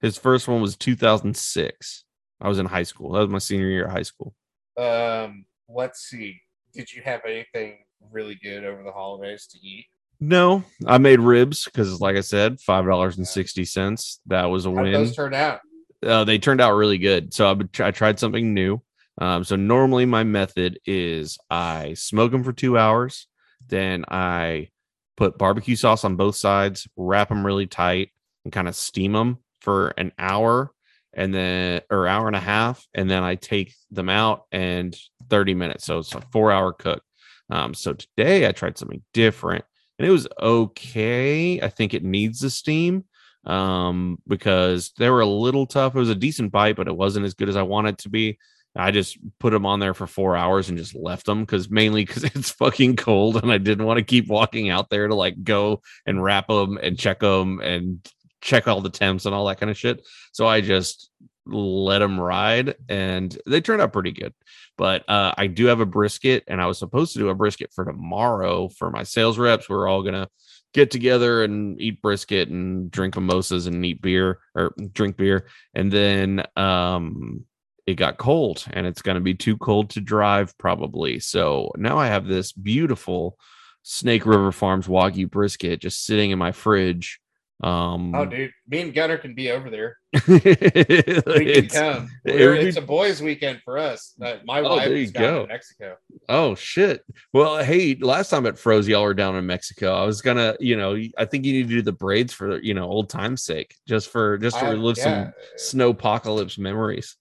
His first one was two thousand six. I was in high school. That was my senior year of high school. Um, let's see. Did you have anything really good over the holidays to eat? No, I made ribs because, like I said, five dollars and sixty cents. That was a How'd win. How did those turn out? Uh, they turned out really good. So I, I tried something new. Um, so normally my method is I smoke them for two hours. Then I put barbecue sauce on both sides, wrap them really tight, and kind of steam them for an hour and then or hour and a half, and then I take them out and thirty minutes, so it's a four hour cook. Um so today I tried something different and it was okay. I think it needs the steam um because they were a little tough. It was a decent bite, but it wasn't as good as I wanted it to be. I just put them on there for four hours and just left them because mainly because it's fucking cold and I didn't want to keep walking out there to like go and wrap them and check them and check all the temps and all that kind of shit. So I just let them ride and they turned out pretty good. But uh, I do have a brisket and I was supposed to do a brisket for tomorrow for my sales reps. We're all going to get together and eat brisket and drink mimosas and eat beer or drink beer. And then um, it got cold and it's going to be too cold to drive probably. So now I have this beautiful Snake River Farms Wagyu brisket just sitting in my fridge. Um, oh, dude, me and Gunner can be over there. We can come. It it's a boys' weekend for us. Uh, my oh, wife is down in Mexico. Oh shit! Well, hey, last time it froze, y'all were down in Mexico. I was gonna, you know, I think you need to do the braids for, you know, old time's sake, just for just to I, relive yeah. some snowpocalypse memories.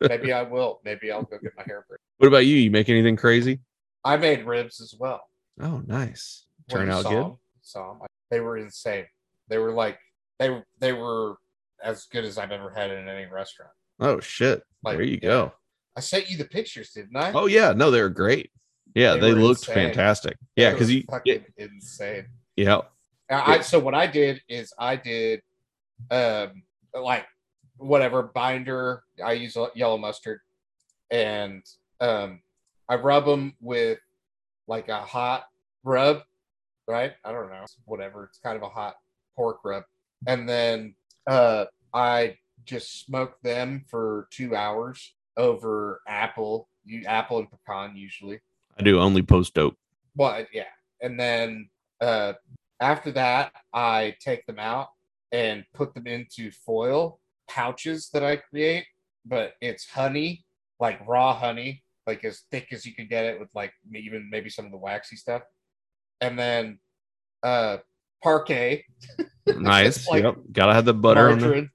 Maybe I will. Maybe I'll go get my hair braided. What about you? You make anything crazy? I made ribs as well. Oh, nice. Turn out saw good. Them, saw them. They were insane. They were like they they were as good as I've ever had in any restaurant. Oh shit! Like, there you yeah. go. I sent you the pictures, didn't I? Oh yeah, no, they were great. Yeah, they, they looked insane. Fantastic. Yeah, because you fucking yeah. insane. Yeah. I, yeah. So what I did is I did um like whatever binder. I use yellow mustard, and um I rub them with like a hot rub, right? I don't know, whatever. It's kind of a hot pork rub, and then uh I just smoked them for two hours over apple you apple and pecan. Usually I do only post oak. Well, yeah, and then uh after that I take them out and put them into foil pouches that I create, but it's honey, like raw honey, like as thick as you can get it, with like even maybe some of the waxy stuff, and then uh parquet. Nice. Like yep. Gotta have the butter on there.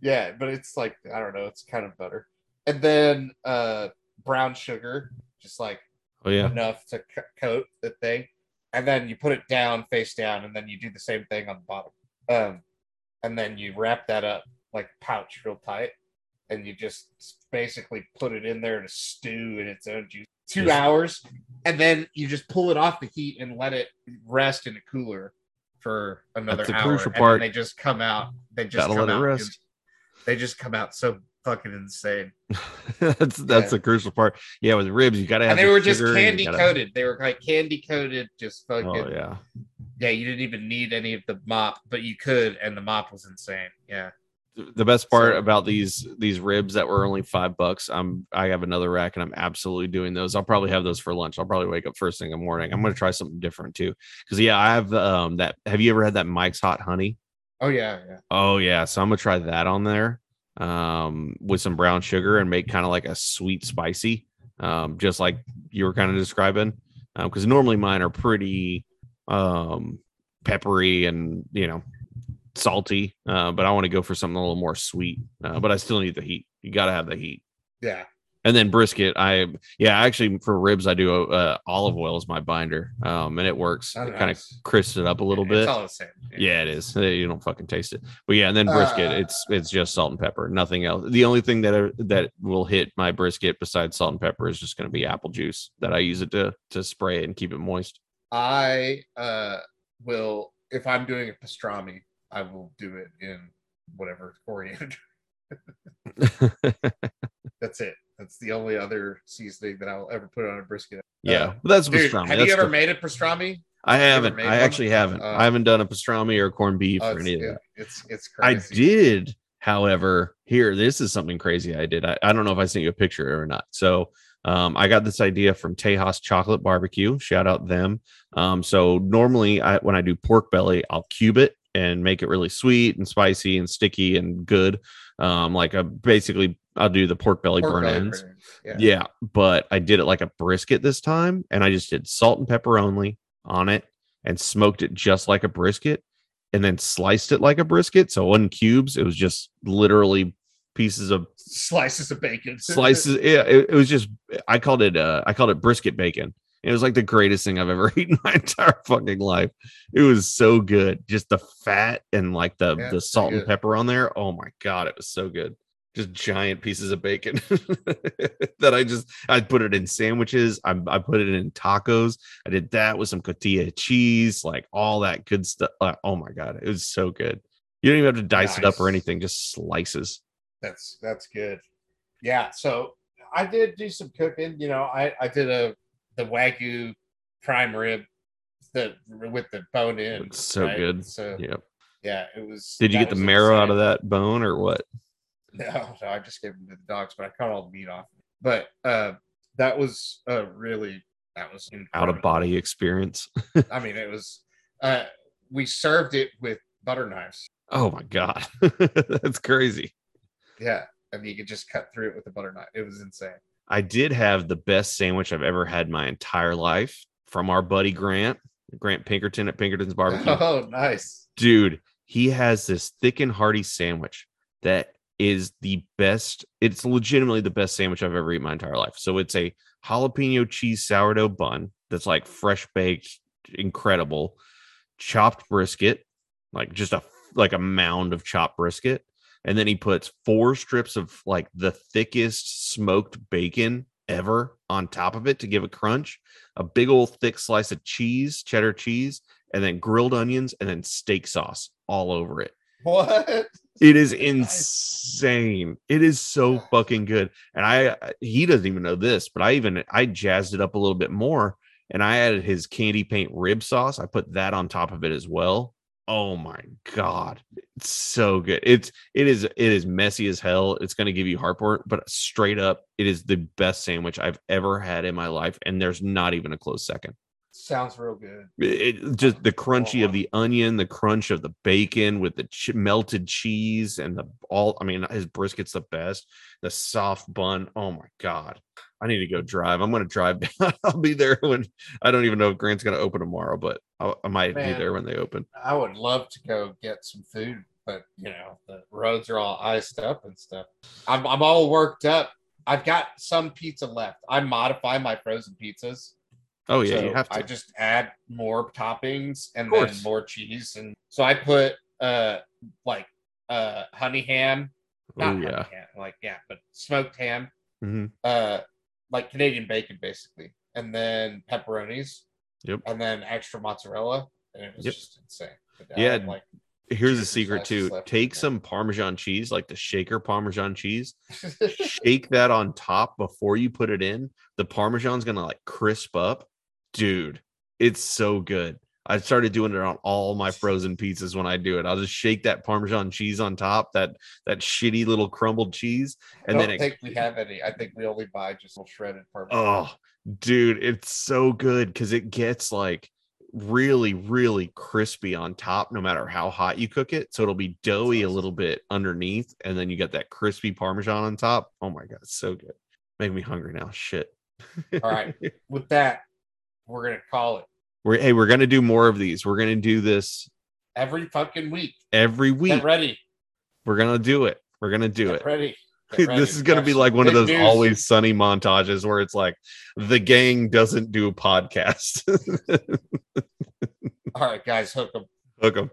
Yeah, but it's like, I don't know, it's kind of butter. And then uh brown sugar, just like oh, yeah. enough to c- coat the thing. And then you put it down face down, and then you do the same thing on the bottom. Um, and then you wrap that up like pouch real tight, and you just basically put it in there to stew in its own juice. Two yeah. hours, and then you just pull it off the heat and let it rest in a cooler for another hour. Crucial part. And then they just come out. They just Gotta come let out. It rest. They just come out so fucking insane. that's that's yeah. the crucial part. Yeah, with ribs, you gotta have. And they the were just candy gotta... coated. They were like candy coated, just fucking. Oh yeah. Yeah, you didn't even need any of the mop, but you could, and the mop was insane. Yeah. The best part so, about these these ribs that were only five bucks. I'm I have another rack and I'm absolutely doing those. I'll probably have those for lunch. I'll probably wake up first thing in the morning. I'm gonna try something different too. Because yeah, I have um that. Have you ever had that Mike's Hot Honey? Oh, yeah, yeah. Oh, yeah. So I'm going to try that on there um, with some brown sugar and make kind of like a sweet spicy, um, just like you were kind of describing. Because um, normally mine are pretty um, peppery and, you know, salty. Uh, but I want to go for something a little more sweet. Uh, but I still need the heat. You got to have the heat. Yeah. And then brisket, I yeah, actually for ribs I do uh, olive oil as my binder, um, and it works. It kind of crisps it up a little yeah, bit. It's all the same. Yeah. yeah, it is. You don't fucking taste it. But yeah, and then brisket, uh, it's it's just salt and pepper, nothing else. The only thing that are, that will hit my brisket besides salt and pepper is just going to be apple juice that I use it to to spray it and keep it moist. I uh, will if I'm doing a pastrami, I will do it in whatever coriander. That's it. That's the only other seasoning that I'll ever put on a brisket. Yeah, uh, that's dude, pastrami. Have that's you ever the... made a pastrami? I haven't. I actually one? haven't. Uh, I haven't done a pastrami or corned beef uh, or anything. It, it's it's crazy. I did, however, here this is something crazy I did. I, I don't know if I sent you a picture or not. So um, I got this idea from Tejas Chocolate Barbecue. Shout out them. Um, so normally I, when I do pork belly, I'll cube it and make it really sweet and spicy and sticky and good. Um, like a basically. I'll do the pork belly pork burn belly ends. Burn. Yeah. yeah, but I did it like a brisket this time, and I just did salt and pepper only on it and smoked it just like a brisket and then sliced it like a brisket. So it wasn't cubes. It was just literally pieces of slices of bacon. Slices. Yeah, it, it was just I called it uh, I called it brisket bacon. It was like the greatest thing I've ever eaten my entire fucking life. It was so good. Just the fat and like the, yeah, the salt and pepper on there. Oh, my God. It was so good. Just giant pieces of bacon that I just, I put it in sandwiches. I, I put it in tacos. I did that with some cotija cheese, like all that good stuff. Uh, oh my God. It was so good. You don't even have to dice nice. it up or anything. Just slices. That's, that's good. Yeah. So I did do some cooking, you know, I, I did a, the Wagyu prime rib the, with the bone in. It's so right? good. So yep. yeah, it was. Did you get the marrow insane. out of that bone or what? No, no, I just gave them to the dogs, but I cut all the meat off. But uh, that was uh, really, that was out of body experience. I mean, it was, uh, we served it with butter knives. Oh my God. That's crazy. Yeah. I mean, you could just cut through it with a butter knife. It was insane. I did have the best sandwich I've ever had in my entire life from our buddy Grant, Grant Pinkerton at Pinkerton's Barbecue. Oh, nice. Dude, he has this thick and hearty sandwich that is the best. It's legitimately the best sandwich I've ever eaten my entire life. So it's a jalapeno cheese sourdough bun that's like fresh baked, incredible, chopped brisket, like just a like a mound of chopped brisket, and then he puts four strips of like the thickest smoked bacon ever on top of it to give a crunch, a big old thick slice of cheese, cheddar cheese, and then grilled onions and then steak sauce all over it. What? It is insane. It is so fucking good. And I, he doesn't even know this, but I even, I jazzed it up a little bit more and I added his candy paint rib sauce. I put that on top of it as well. Oh my God. It's so good. It's, it is, it is messy as hell. It's going to give you heartburn, but straight up, it is the best sandwich I've ever had in my life. And there's not even a close second. Sounds real good. It just the crunchy oh, of the onion, the crunch of the bacon with the ch- melted cheese and the all. I mean, his brisket's the best. The soft bun. Oh my God! I need to go drive. I'm going to drive. I'll be there when I don't even know if Grant's going to open tomorrow, but I'll, I might Man, be there when they open. I would love to go get some food, but you know the roads are all iced up and stuff. I'm I'm all worked up. I've got some pizza left. I modify my frozen pizzas. Oh yeah, so you have to. I just add more toppings and then more cheese, and so I put uh like uh honey ham, not Ooh, honey yeah. ham, like yeah, but smoked ham, mm-hmm. uh like Canadian bacon basically, and then pepperonis, yep, and then extra mozzarella, and it was yep. just insane. Yeah, had, like here's a secret too: take some Parmesan cheese, like the shaker Parmesan cheese, shake that on top before you put it in. The Parmesan's gonna like crisp up. Dude, it's so good. I started doing it on all my frozen pizzas when I do it. I'll just shake that Parmesan cheese on top, that that shitty little crumbled cheese. And I don't then think it, we have any. I think we only buy just little shredded Parmesan. Oh, dude, it's so good because it gets like really, really crispy on top, no matter how hot you cook it. So it'll be doughy a little bit underneath, and then you got that crispy Parmesan on top. Oh my God, it's so good. Make me hungry now. Shit. All right. With that, we're going to call it. We're, hey, we're going to do more of these. We're going to do this every fucking week. Every week. Get ready. We're going to do it. We're going to do Get it. Ready. This is going to be like one of those Always Sunny montages where it's like the gang doesn't do a podcast. All right, guys, hook 'em. Hook 'em.